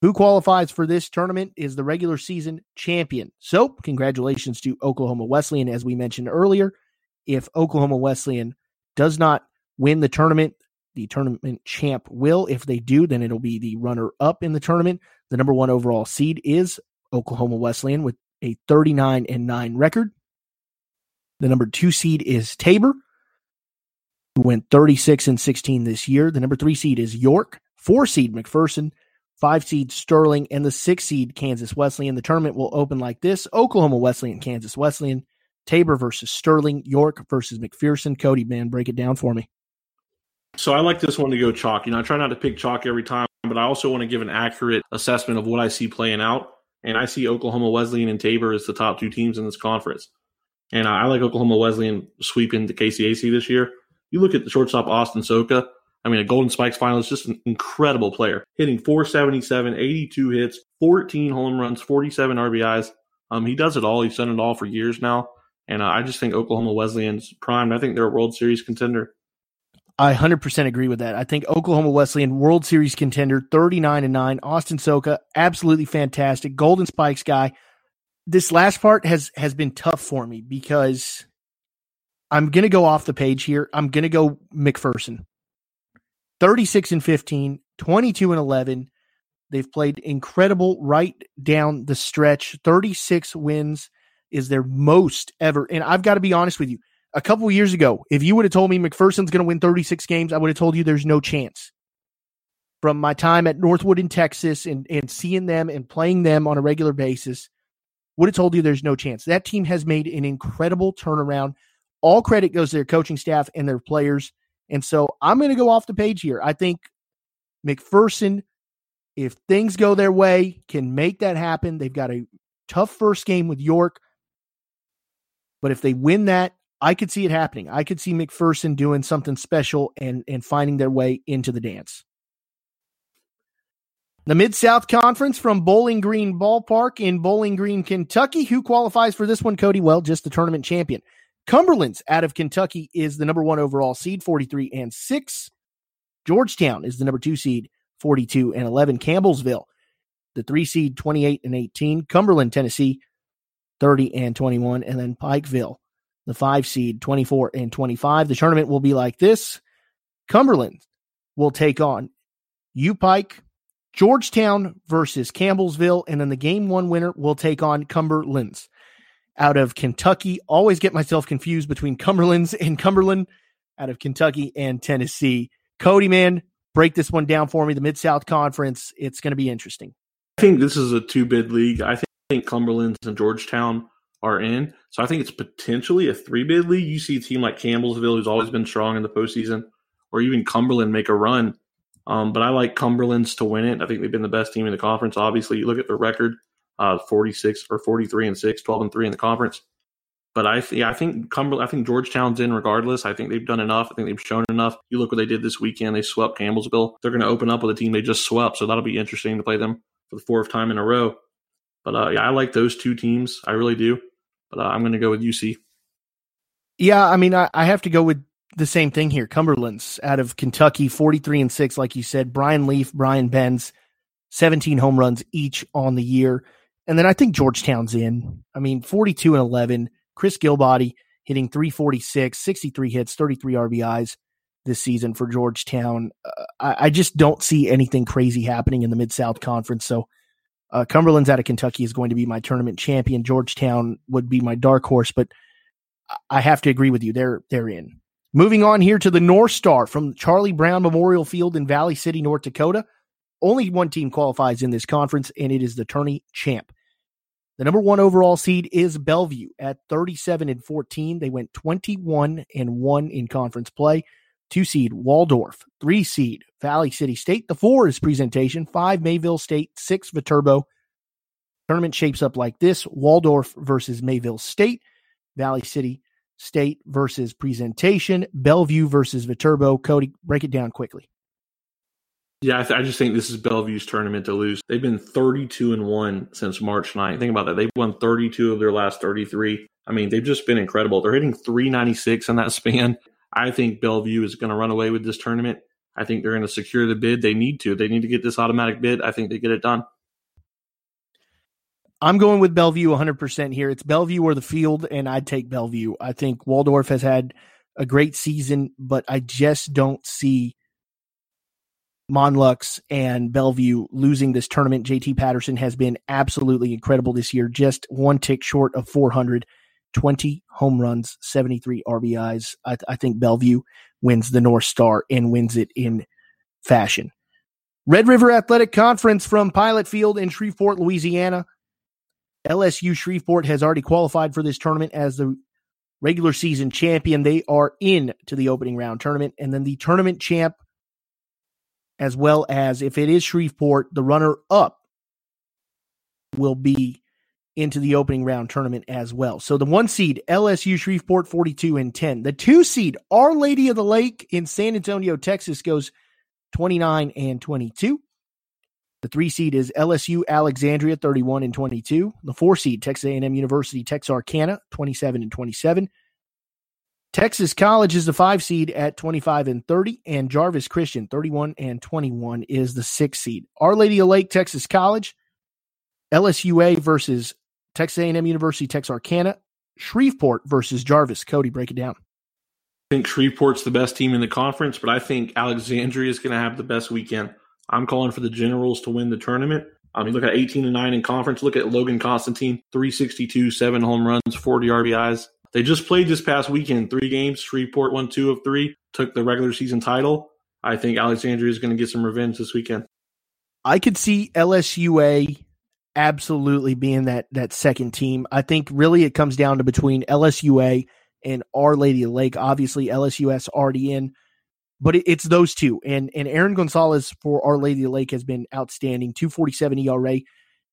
Who qualifies for this tournament is the regular season champion. So congratulations to Oklahoma Wesleyan, as we mentioned earlier. If Oklahoma Wesleyan does not win the tournament champ will. If they do, then it'll be the runner-up in the tournament. The number one overall seed is Oklahoma Wesleyan with a 39-9 record. The number two seed is Tabor, who went 36-16 this year. The number three seed is York, four seed McPherson, five seed Sterling, and the six seed Kansas Wesleyan. The tournament will open like this: Oklahoma Wesleyan, Kansas Wesleyan, Tabor versus Sterling, York versus McPherson. Cody, man, break it down for me. So I like this one to go chalk. You know, I try not to pick chalk every time, but I also want to give an accurate assessment of what I see playing out. And I see Oklahoma Wesleyan and Tabor as the top two teams in this conference. And I like Oklahoma Wesleyan sweeping the KCAC this year. You look at the shortstop, Austin Soka. I mean, a Golden Spikes finalist, just an incredible player. Hitting 477, 82 hits, 14 home runs, 47 RBIs. He does it all. He's done it all for years now. And I just think Oklahoma Wesleyan's primed. I think they're a World Series contender. I 100% agree with that. I think Oklahoma Wesleyan, World Series contender, 39-9. Austin Soka, absolutely fantastic. Golden Spikes guy. This last part has been tough for me because I'm going to go off the page here. I'm going to go McPherson. 36-15, 22-11. They've played incredible right down the stretch. 36 wins is their most ever. And I've got to be honest with you. A couple years ago, if you would have told me McPherson's going to win 36 games, I would have told you there's no chance. From my time at Northwood in Texas and seeing them and playing them on a regular basis, would have told you there's no chance. That team has made an incredible turnaround. All credit goes to their coaching staff and their players. And so I'm going to go off the page here. I think McPherson, if things go their way, can make that happen. They've got a tough first game with York. But if they win that, I could see it happening. I could see McPherson doing something special and finding their way into the dance. The Mid-South Conference from Bowling Green Ballpark in Bowling Green, Kentucky. Who qualifies for this one, Cody? Well, just the tournament champion. Cumberland's out of Kentucky is the number one overall seed, 43-6. Georgetown is the number two seed, 42-11. Campbellsville, the three seed, 28-18. Cumberland, Tennessee, 30-21. And then Pikeville, the five seed, 24-25. The tournament will be like this. Cumberland will take on U-Pike, Georgetown versus Campbellsville, and then the game one winner will take on Cumberland's out of Kentucky. Always get myself confused between Cumberland's and Cumberland out of Kentucky and Tennessee. Cody, man, break this one down for me. The Mid-South Conference, it's going to be interesting. I think this is a two-bid league. I think Cumberland's and Georgetown are in. So I think it's potentially a three-bid league. You see a team like Campbellsville, who's always been strong in the postseason, or even Cumberland make a run. But I like Cumberland's to win it. I think they've been the best team in the conference. Obviously, you look at their record, 43-6, 12-3 in the conference. But I think Cumberland, I think Georgetown's in regardless. I think they've done enough. I think they've shown enough. You look what they did this weekend. They swept Campbellsville. They're going to open up with a team they just swept. So that'll be interesting to play them for the fourth time in a row. But I like those two teams. I really do. But I'm going to go with UC. Yeah, I mean, I have to go with the same thing here. Cumberland's out of Kentucky, 43-6, like you said. Brian Leaf, Brian Benz, 17 home runs each on the year. And then I think Georgetown's in. I mean, 42-11. Chris Gilbody hitting 346, 63 hits, 33 RBIs this season for Georgetown. I just don't see anything crazy happening in the Mid-South Conference, so Cumberland's out of Kentucky is going to be my tournament champion. Georgetown would be my dark horse, but I have to agree with you. They're in. Moving on here to the North Star from Charlie Brown Memorial Field in Valley City, North Dakota. Only one team qualifies in this conference, and it is the tourney champ. The number one overall seed is Bellevue at 37-14. They went 21-1 in conference play. Two seed Waldorf, three seed Valley City State. The four is Presentation, five Mayville State, six Viterbo. Tournament shapes up like this: Waldorf versus Mayville State, Valley City State versus Presentation, Bellevue versus Viterbo. Cody, break it down quickly. Yeah, I just think this is Bellevue's tournament to lose. They've been 32-1 since March 9th. Think about that. They've won 32 of their last 33. I mean, they've just been incredible. They're hitting .396 in that span. I think Bellevue is going to run away with this tournament. I think they're going to secure the bid. They need to. They need to get this automatic bid. I think they get it done. I'm going with Bellevue 100% here. It's Bellevue or the field, and I'd take Bellevue. I think Waldorf has had a great season, but I just don't see Monlux and Bellevue losing this tournament. JT Patterson has been absolutely incredible this year, just one tick short of 400, 20 home runs, 73 RBIs. I think Bellevue wins the North Star and wins it in fashion. Red River Athletic Conference from Pilot Field in Shreveport, Louisiana. LSU Shreveport has already qualified for this tournament as the regular season champion. They are in to the opening round tournament, and then the tournament champ, as well as, if it is Shreveport, the runner-up will be into the opening round tournament as well. So the one seed, LSU Shreveport, 42-10. The two seed, Our Lady of the Lake in San Antonio, Texas, goes 29-22. The three seed is LSU Alexandria, 31-22. The four seed, Texas A&M University, Texarkana, 27-27. Texas College is the five seed at 25-30, and Jarvis Christian, 31-21, is the six seed. Our Lady of Lake, Texas College, LSUA versus Texas A&M University, Texarkana, Shreveport versus Jarvis. Cody, break it down. I think Shreveport's the best team in the conference, but I think Alexandria is going to have the best weekend. I'm calling for the Generals to win the tournament. I mean, look at 18-9 in conference. Look at Logan Constantine, 362, 7 home runs, 40 RBIs. They just played this past weekend, 3 games. Shreveport won 2 of 3, took the regular season title. I think Alexandria is going to get some revenge this weekend. I could see LSUA absolutely being that second team. I think really it comes down to between LSUA and Our Lady of Lake. Obviously, LSUS already in. But it's those two, and Aaron Gonzalez for Our Lady of Lake has been outstanding. 2.47 ERA,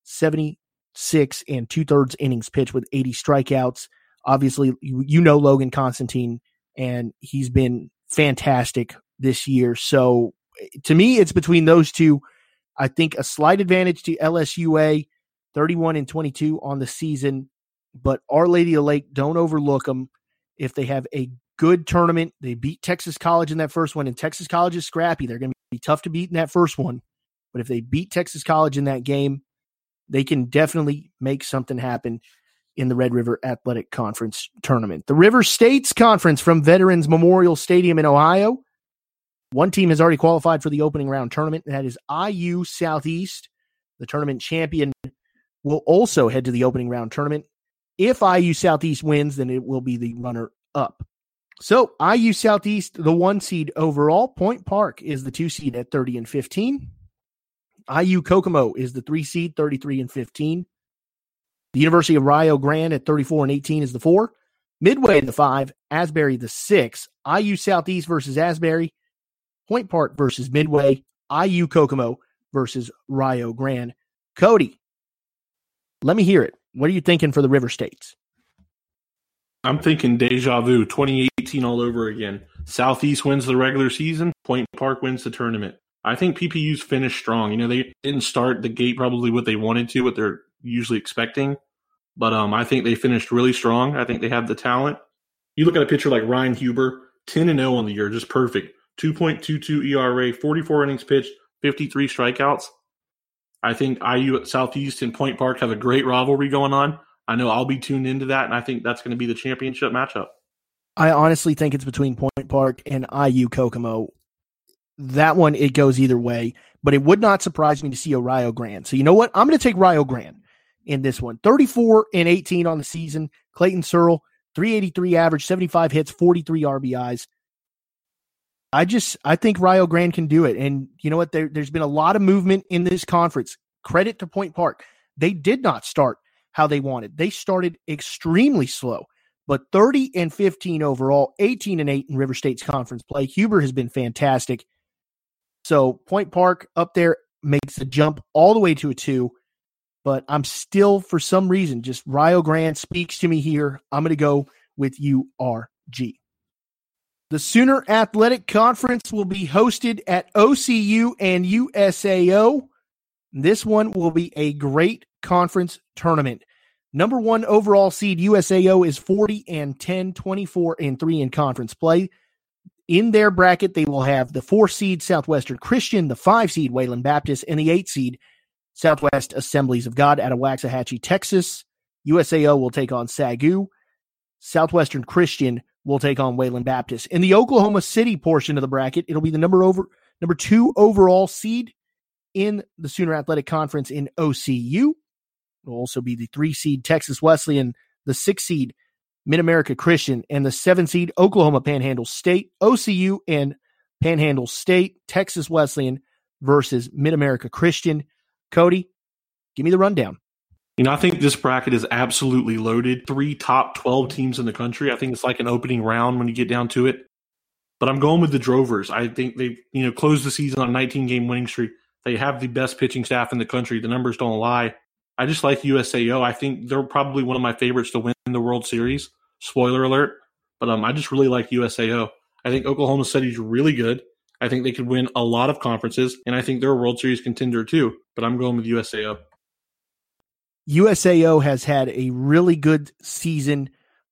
76 and 2/3 innings pitched with 80 strikeouts. Obviously, you know Logan Constantine, and he's been fantastic this year. So to me, it's between those two. I think a slight advantage to LSUA, 31-22 on the season, but Our Lady of Lake, don't overlook them. If they have a good tournament, they beat Texas College in that first one, and Texas College is scrappy. They're going to be tough to beat in that first one, but if they beat Texas College in that game, they can definitely make something happen in the Red River Athletic Conference tournament. The River States Conference from Veterans Memorial Stadium in Ohio. One team has already qualified for the opening round tournament, and that is IU Southeast. The tournament champion will also head to the opening round tournament. If IU Southeast wins, then it will be the runner-up. So IU Southeast, the one seed overall. Point Park is the two seed at 30-15. IU Kokomo is the three seed, 33-15. The University of Rio Grande at 34-18 is the four. Midway the five, Asbury the six. IU Southeast versus Asbury. Point Park versus Midway. IU Kokomo versus Rio Grande. Cody, let me hear it. What are you thinking for the River States? I'm thinking deja vu, 2018 all over again. Southeast wins the regular season. Point Park wins the tournament. I think PPU's finished strong. You know, they didn't start the gate probably what they wanted to, what they're usually expecting. But I think they finished really strong. I think they have the talent. You look at a pitcher like Ryan Huber, 10-0 on the year, just perfect. 2.22 ERA, 44 innings pitched, 53 strikeouts. I think IU at Southeast and Point Park have a great rivalry going on. I know I'll be tuned into that, and I think that's going to be the championship matchup. I honestly think it's between Point Park and IU Kokomo. That one, it goes either way, but it would not surprise me to see a Rio Grande. So you know what? I'm going to take Rio Grande in this one. 34-18 on the season. Clayton Searle, 383 average, 75 hits, 43 RBIs. I think Rio Grande can do it. And you know what? There's been a lot of movement in this conference. Credit to Point Park. They did not start how they wanted. They started extremely slow, but 30-15 overall, 18-8 in River State's conference play. Huber has been fantastic. So Point Park up there makes the jump all the way to a 2, but I'm still, for some reason, just Rio Grande speaks to me here. I'm going to go with URG. The Sooner Athletic Conference will be hosted at OCU and USAO. This one will be a great conference tournament. Number one overall seed USAO is 40-10, 24-3 in conference play. In their bracket, they will have the 4-seed Southwestern Christian, the 5-seed Wayland Baptist, and the 8-seed Southwest Assemblies of God out of Waxahachie, Texas. USAO will take on SAGU. Southwestern Christian will take on Wayland Baptist. In the Oklahoma City portion of the bracket, it'll be the number two overall seed in the Sooner Athletic Conference in OCU. It'll also be the 3-seed Texas Wesleyan, the 6-seed Mid-America Christian, and the 7-seed Oklahoma Panhandle State. OCU and Panhandle State, Texas Wesleyan versus Mid-America Christian. Cody, give me the rundown. You know, I think this bracket is absolutely loaded. 3 top 12 teams in the country. I think it's like an opening round when you get down to it. But I'm going with the Drovers. I think they've, closed the season on a 19-game winning streak. They have the best pitching staff in the country. The numbers don't lie. I just like USAO. I think they're probably one of my favorites to win the World Series. Spoiler alert. But I just really like USAO. I think Oklahoma City's really good. I think they could win a lot of conferences, and I think they're a World Series contender too. But I'm going with USAO. USAO has had a really good season,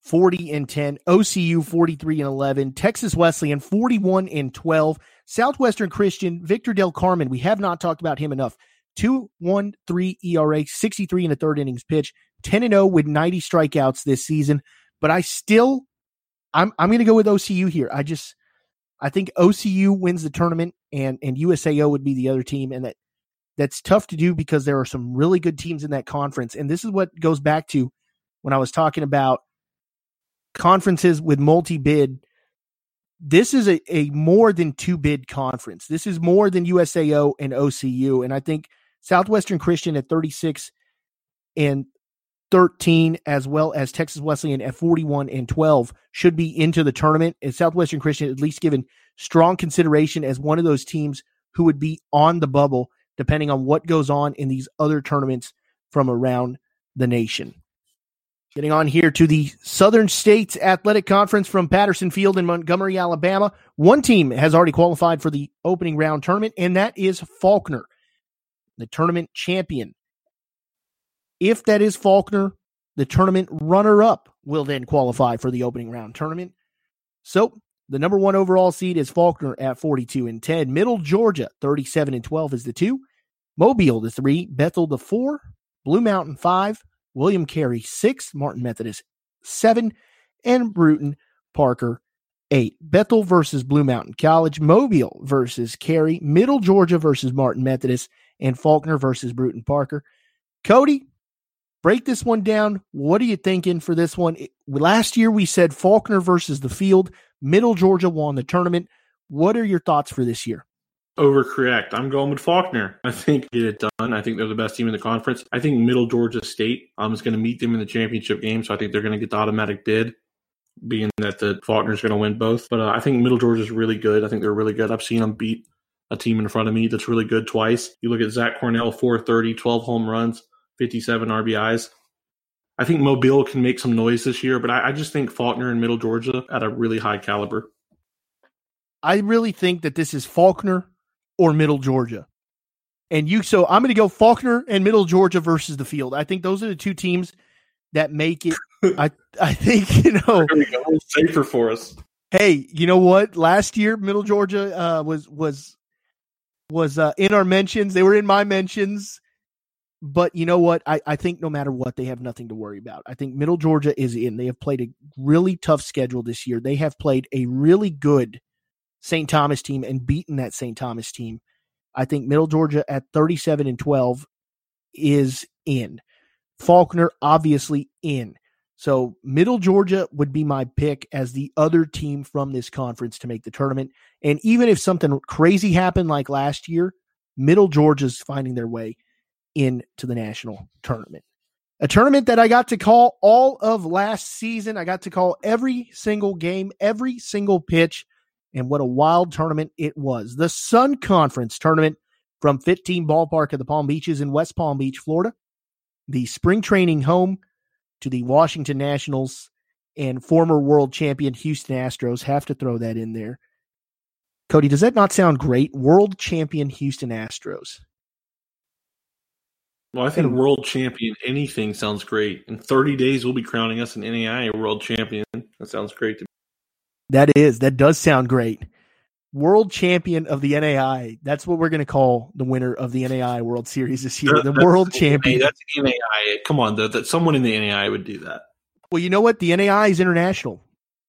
40-10, OCU 43-11, Texas Wesleyan 41-12, Southwestern Christian, Victor Del Carmen, we have not talked about him enough, 2.13 ERA, 63 in the third innings pitch, 10-0 with 90 strikeouts this season. But I'm going to go with OCU here. I think OCU wins the tournament, and USAO would be the other team, and that's tough to do because there are some really good teams in that conference. And this is what goes back to when I was talking about conferences with multi-bid. This is a more than 2-bid conference. This is more than USAO and OCU. And I think Southwestern Christian at 36-13, as well as Texas Wesleyan at 41-12, should be into the tournament. And Southwestern Christian at least given strong consideration as one of those teams who would be on the bubble, depending on what goes on in these other tournaments from around the nation. Getting on here to the Southern States Athletic Conference from Patterson Field in Montgomery, Alabama. One team has already qualified for the opening round tournament, and that is Faulkner, the tournament champion. If that is Faulkner, the tournament runner-up will then qualify for the opening round tournament. So, the number 1 overall seed is Faulkner at 42-10. Middle Georgia, 37-12 is the 2. Mobile, the 3. Bethel, the 4. Blue Mountain, 5. William Carey, 6. Martin Methodist, 7. And Bruton Parker, 8. Bethel versus Blue Mountain College. Mobile versus Carey. Middle Georgia versus Martin Methodist. And Faulkner versus Bruton Parker. Cody, break this one down. What are you thinking for this one? Last year we said Faulkner versus the field. Middle Georgia won the tournament. What are your thoughts for this year? Overcorrect. I'm going with Faulkner. I think get it done. I think they're the best team in the conference. I think Middle Georgia State is going to meet them in the championship game, so I think they're going to get the automatic bid, being that the Faulkner's going to win both. But I think Middle Georgia's really good. I think they're really good. I've seen them beat a team in front of me that's really good twice. You look at Zach Cornell, 430, 12 home runs, 57 RBIs. I think Mobile can make some noise this year, but I just think Faulkner and Middle Georgia at a really high caliber. I really think that this is Faulkner or Middle Georgia. So I'm going to go Faulkner and Middle Georgia versus the field. I think those are the two teams that make it. I think, it's safer for us. Hey, you know what? Last year, Middle Georgia was in our mentions. They were in my mentions. But you know what? I think no matter what, they have nothing to worry about. I think Middle Georgia is in. They have played a really tough schedule this year. They have played a really good St. Thomas team and beaten that St. Thomas team. I think Middle Georgia at 37-12 is in. Faulkner, obviously, in. So Middle Georgia would be my pick as the other team from this conference to make the tournament. And even if something crazy happened like last year, Middle Georgia's finding their way into the national tournament. A tournament that I got to call all of last season. I got to call every single game, every single pitch, and what a wild tournament it was. The Sun Conference tournament from 15 Ballpark of the Palm Beaches in West Palm Beach, Florida. The spring training home to the Washington Nationals and former world champion Houston Astros. Have to throw that in there. Cody, does that not sound great? World champion Houston Astros. Well, I think world champion anything sounds great. In 30 days, we'll be crowning us an NAIA world champion. That sounds great to me. That does sound great. World champion of the NAIA. That's what we're going to call the winner of the NAIA World Series this year. The world champion. That's an NAIA. Come on, that someone in the NAIA would do that. Well, you know what? The NAIA is international.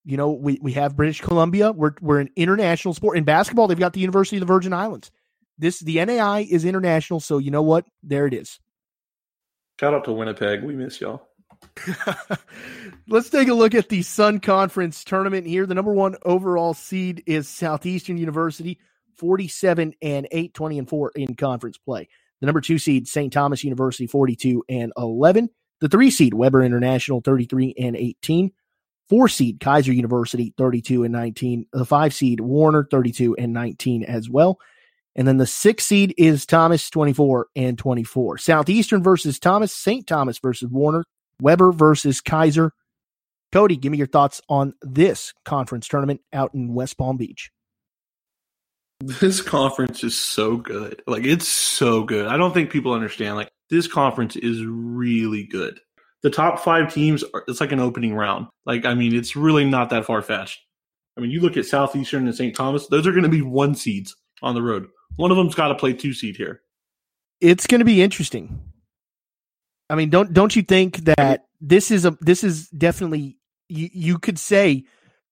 You know, we have British Columbia. We're an international sport. In basketball, they've got the University of the Virgin Islands. The NAIA is international, so you know what? There it is. Shout out to Winnipeg. We miss y'all. Let's take a look at the Sun Conference tournament here. The number one overall seed is Southeastern University, 47-8, 20-4 in conference play. The number two seed, St. Thomas University, 42-11. The three seed, Weber International, 33-18. Four seed, Kaiser University, 32-19. The five seed, Warner, 32-19 as well. And then the sixth seed is Thomas, 24-24. Southeastern versus Thomas, St. Thomas versus Warner, Weber versus Kaiser. Cody, give me your thoughts on this conference tournament out in West Palm Beach. This conference is so good. Like, it's so good. I don't think people understand. Like, this conference is really good. The top five teams, it's like an opening round. Like, I mean, it's really not that far-fetched. I mean, you look at Southeastern and St. Thomas, those are going to be one seeds on the road. One of them's got to play two seed here. It's going to be interesting. I mean, don't you think that this is definitely, you could say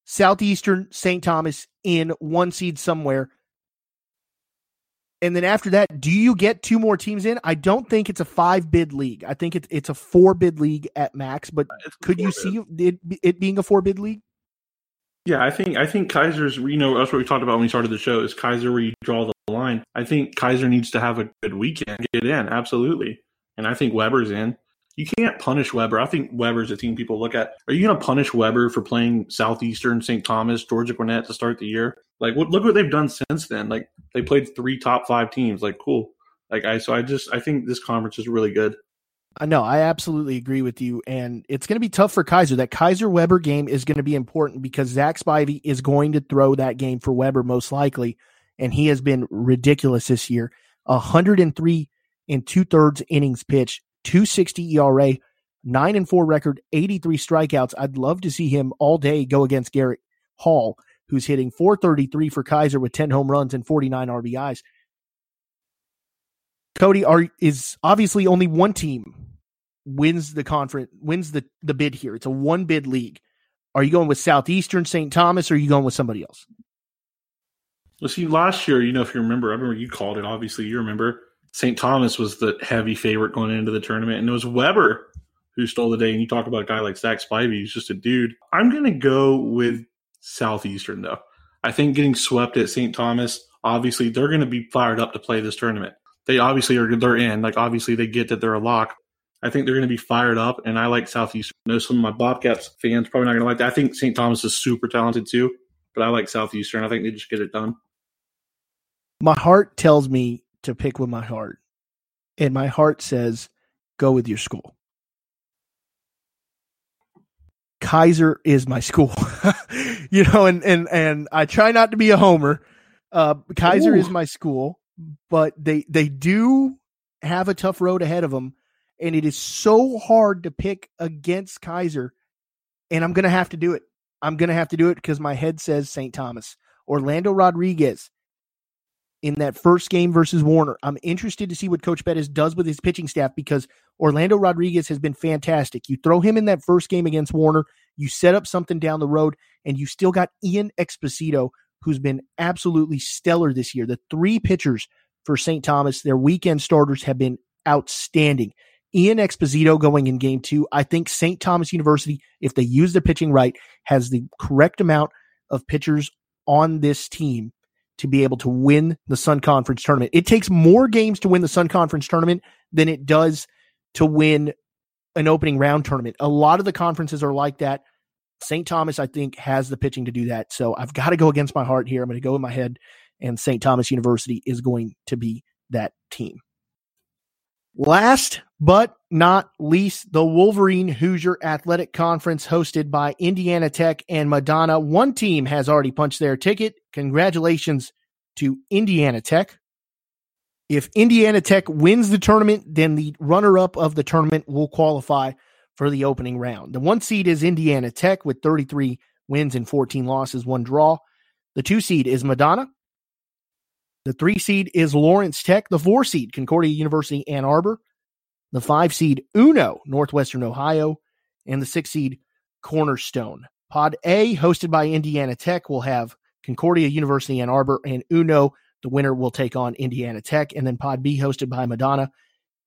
Southeastern St. Thomas in one seed somewhere. And then after that, do you get two more teams in? I don't think it's a 5-bid league. I think it's a 4-bid league at max, but could you see it being a 4-bid league? Yeah, I think Kaiser's, you know, that's what we talked about when we started the show, is Kaiser where you draw the line. I think Kaiser needs to have a good weekend, get in, absolutely. And I think Weber's in. You can't punish Weber. I think Weber's a team people look at. Are you going to punish Weber for playing Southeastern, St. Thomas, Georgia Gwinnett to start the year? Like, look what they've done since then. Like, they played three top five teams. Like, cool. Like, I think this conference is really good. No, I absolutely agree with you. And it's going to be tough for Kaiser. That Kaiser-Weber game is going to be important because Zach Spivey is going to throw that game for Weber most likely. And he has been ridiculous this year. 103 in 2/3 innings pitch, 2.60 ERA, 9-4 record, 83 strikeouts. I'd love to see him all day go against Garrett Hall, who's hitting 433 for Kaiser with 10 home runs and 49 RBIs. Cody, is obviously only one team wins the conference, wins the bid here. It's a 1-bid league. Are you going with Southeastern St. Thomas, or are you going with somebody else? Well, see, last year, you know, if you remember, I remember you called it, obviously, you remember. St. Thomas was the heavy favorite going into the tournament, and it was Weber who stole the day. And you talk about a guy like Zach Spivey, who's just a dude. I'm going to go with Southeastern, though. I think getting swept at St. Thomas, obviously, they're going to be fired up to play this tournament. They obviously are, they're in. Like, obviously, they get that they're a lock. I think they're going to be fired up, and I like Southeastern. I know some of my Bobcats fans probably not going to like that. I think St. Thomas is super talented, too, but I like Southeastern. I think they just get it done. My heart tells me to pick with my heart, and my heart says go with your school. Kaiser is my school. You know, and I try not to be a homer. Kaiser is my school, but they do have a tough road ahead of them, and it is so hard to pick against Kaiser, and I'm going to have to do it. I'm going to have to do it because my head says St. Thomas. Orlando Rodriguez in that first game versus Warner. I'm interested to see what Coach Bettis does with his pitching staff because Orlando Rodriguez has been fantastic. You throw him in that first game against Warner, you set up something down the road, and you still got Ian Exposito, who's been absolutely stellar this year. The three pitchers for St. Thomas, their weekend starters, have been outstanding. Ian Exposito going in game two. I think St. Thomas University, if they use their pitching right, has the correct amount of pitchers on this team to be able to win the Sun Conference tournament. It takes more games to win the Sun Conference tournament than it does to win an opening round tournament. A lot of the conferences are like that. St. Thomas, I think, has the pitching to do that. So I've got to go against my heart here. I'm going to go in my head, and St. Thomas University is going to be that team. Last but not least, the Wolverine Hoosier Athletic Conference hosted by Indiana Tech and Madonna. One team has already punched their ticket. Congratulations to Indiana Tech. If Indiana Tech wins the tournament, then the runner-up of the tournament will qualify for the opening round. The one seed is Indiana Tech with 33 wins and 14 losses, 1 draw. The 2 seed is Madonna. The 3 seed is Lawrence Tech. The 4 seed, Concordia University Ann Arbor. The 5 seed, Uno, Northwestern Ohio. And the 6 seed, Cornerstone. Pod A, hosted by Indiana Tech, will have Concordia University Ann Arbor and Uno. The winner will take on Indiana Tech. And then Pod B, hosted by Madonna,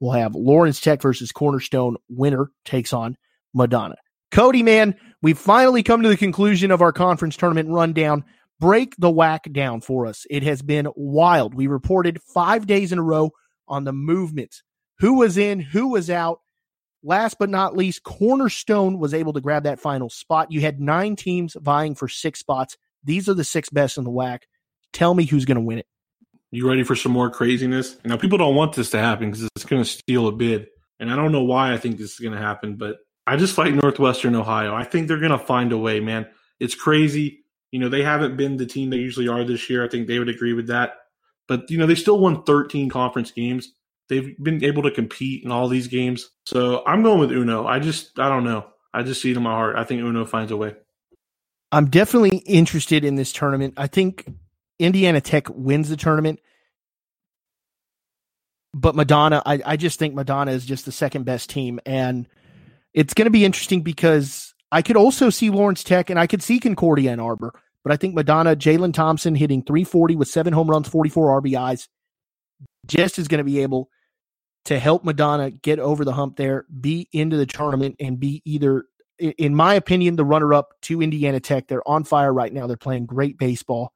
will have Lawrence Tech versus Cornerstone. Winner takes on Madonna. Cody, man, we've finally come to the conclusion of our conference tournament rundown. Break the whack down for us. It has been wild. We reported 5 days in a row on the movements. Who was in, who was out. Last but not least, Cornerstone was able to grab that final spot. You had 9 teams vying for 6 spots. These are the 6 best in the WAC. Tell me who's going to win it. You ready for some more craziness? Now, people don't want this to happen because it's going to steal a bid. And I don't know why I think this is going to happen, but I just like Northwestern Ohio. I think they're going to find a way, man. It's crazy. You know, they haven't been the team they usually are this year. I think they would agree with that. But, you know, they still won 13 conference games. They've been able to compete in all these games. So I'm going with Uno. I don't know. I just see it in my heart. I think Uno finds a way. I'm definitely interested in this tournament. I think Indiana Tech wins the tournament. But Madonna, I just think Madonna is just the 2nd best team. And it's going to be interesting because I could also see Lawrence Tech and I could see Concordia and Arbor. But I think Madonna, Jalen Thompson hitting 340 with 7 home runs, 44 RBIs, just is going to be able to help Madonna get over the hump there, be into the tournament, and be either, in my opinion, the runner-up to Indiana Tech. They're on fire right now. They're playing great baseball.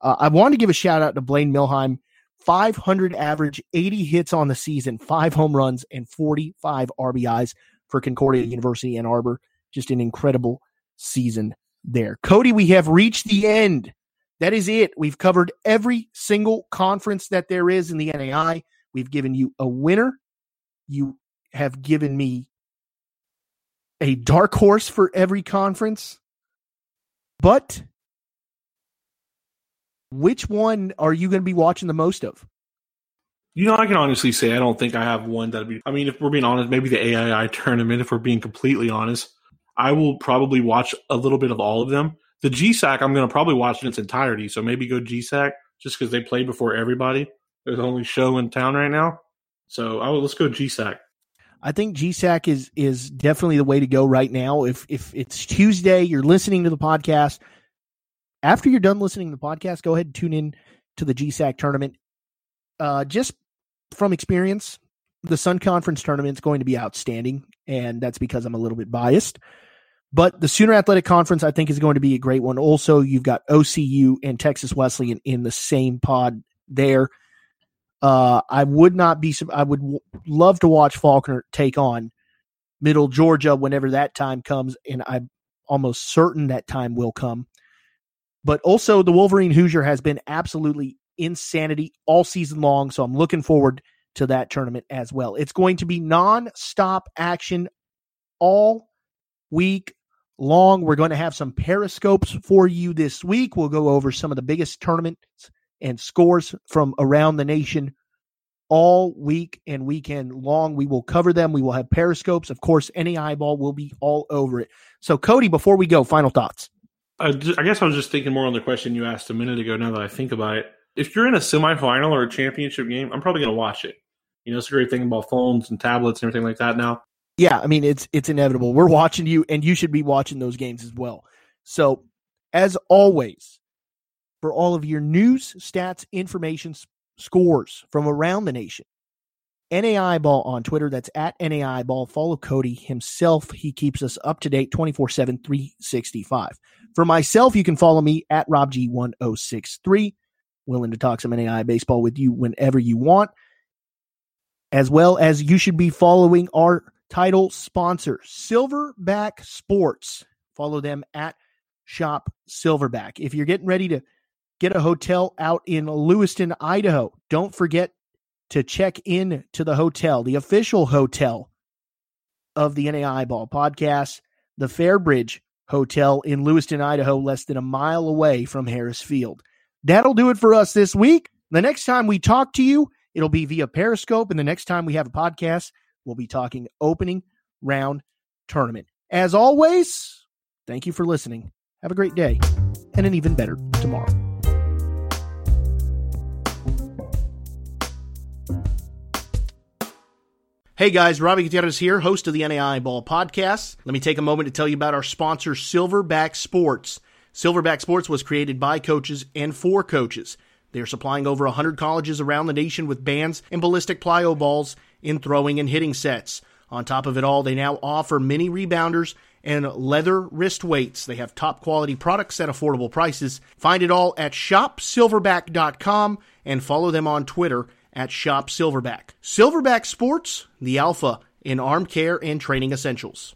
I want to give a shout-out to Blaine Milheim. 500 average, 80 hits on the season, 5 home runs, and 45 RBIs for Concordia University Ann Arbor. Just an incredible season there. Cody, we have reached the end. That is it. We've covered every single conference that there is in the NAI. We've given you a winner. You have given me a dark horse for every conference. But which one are you going to be watching the most of? You know, I can honestly say I don't think I have one that would be – I mean, if we're being honest, maybe the AII tournament, if we're being completely honest. I will probably watch a little bit of all of them. The GSAC, I'm going to probably watch in its entirety, so maybe go GSAC just because they play before everybody. There's the only show in town right now. So let's go GSAC. I think GSAC is definitely the way to go right now. If it's Tuesday, you're listening to the podcast. After you're done listening to the podcast, go ahead and tune in to the GSAC tournament. Just from experience, the Sun Conference tournament is going to be outstanding, and that's because I'm a little bit biased. But the Sooner Athletic Conference, I think, is going to be a great one. Also, you've got OCU and Texas Wesleyan in the same pod there. I would love to watch Faulkner take on Middle Georgia whenever that time comes, and I'm almost certain that time will come. But also, the Wolverine Hoosier has been absolutely insanity all season long, so I'm looking forward to that tournament as well. It's going to be nonstop action all week long. We're going to have some periscopes for you this week. We'll go over some of the biggest tournaments and scores from around the nation all week and weekend long. We will cover them. We will have periscopes. Of course, NAI ball will be all over it. So, Cody, before we go, final thoughts. I guess I was just thinking more on the question you asked a minute ago now that I think about it. If you're in a semifinal or a championship game, I'm probably going to watch it. You know, it's a great thing about phones and tablets and everything like that now. Yeah, I mean, it's inevitable. We're watching you, and you should be watching those games as well. So, as always, for all of your news, stats, information, scores from around the nation, NAI Ball on Twitter. That's at NAI Ball. Follow Cody himself. He keeps us up to date 24/7, 365. For myself, you can follow me at RobG1063. Willing to talk some NAI baseball with you whenever you want. As well as you should be following our title sponsor, Silverback Sports. Follow them at Shop Silverback. If you're getting ready to get a hotel out in Lewiston, Idaho, don't forget to check in to the hotel, the official hotel of the NAI Ball podcast, the Fairbridge Hotel in Lewiston, Idaho, less than a mile away from Harris Field. That'll do it for us this week. The next time we talk to you, it'll be via Periscope, and the next time we have a podcast, we'll be talking opening round tournament. As always, thank you for listening. Have a great day and an even better tomorrow. Hey guys, Robbie Gutierrez here, host of the NAIA Ball Podcast. Let me take a moment to tell you about our sponsor, Silverback Sports. Silverback Sports was created by coaches and for coaches. They are supplying over 100 colleges around the nation with bands and ballistic plyo balls in throwing and hitting sets. On top of it all, they now offer mini rebounders and leather wrist weights. They have top quality products at affordable prices. Find it all at shopsilverback.com and follow them on Twitter at Shop Silverback. Silverback Sports, the alpha in arm care and training essentials.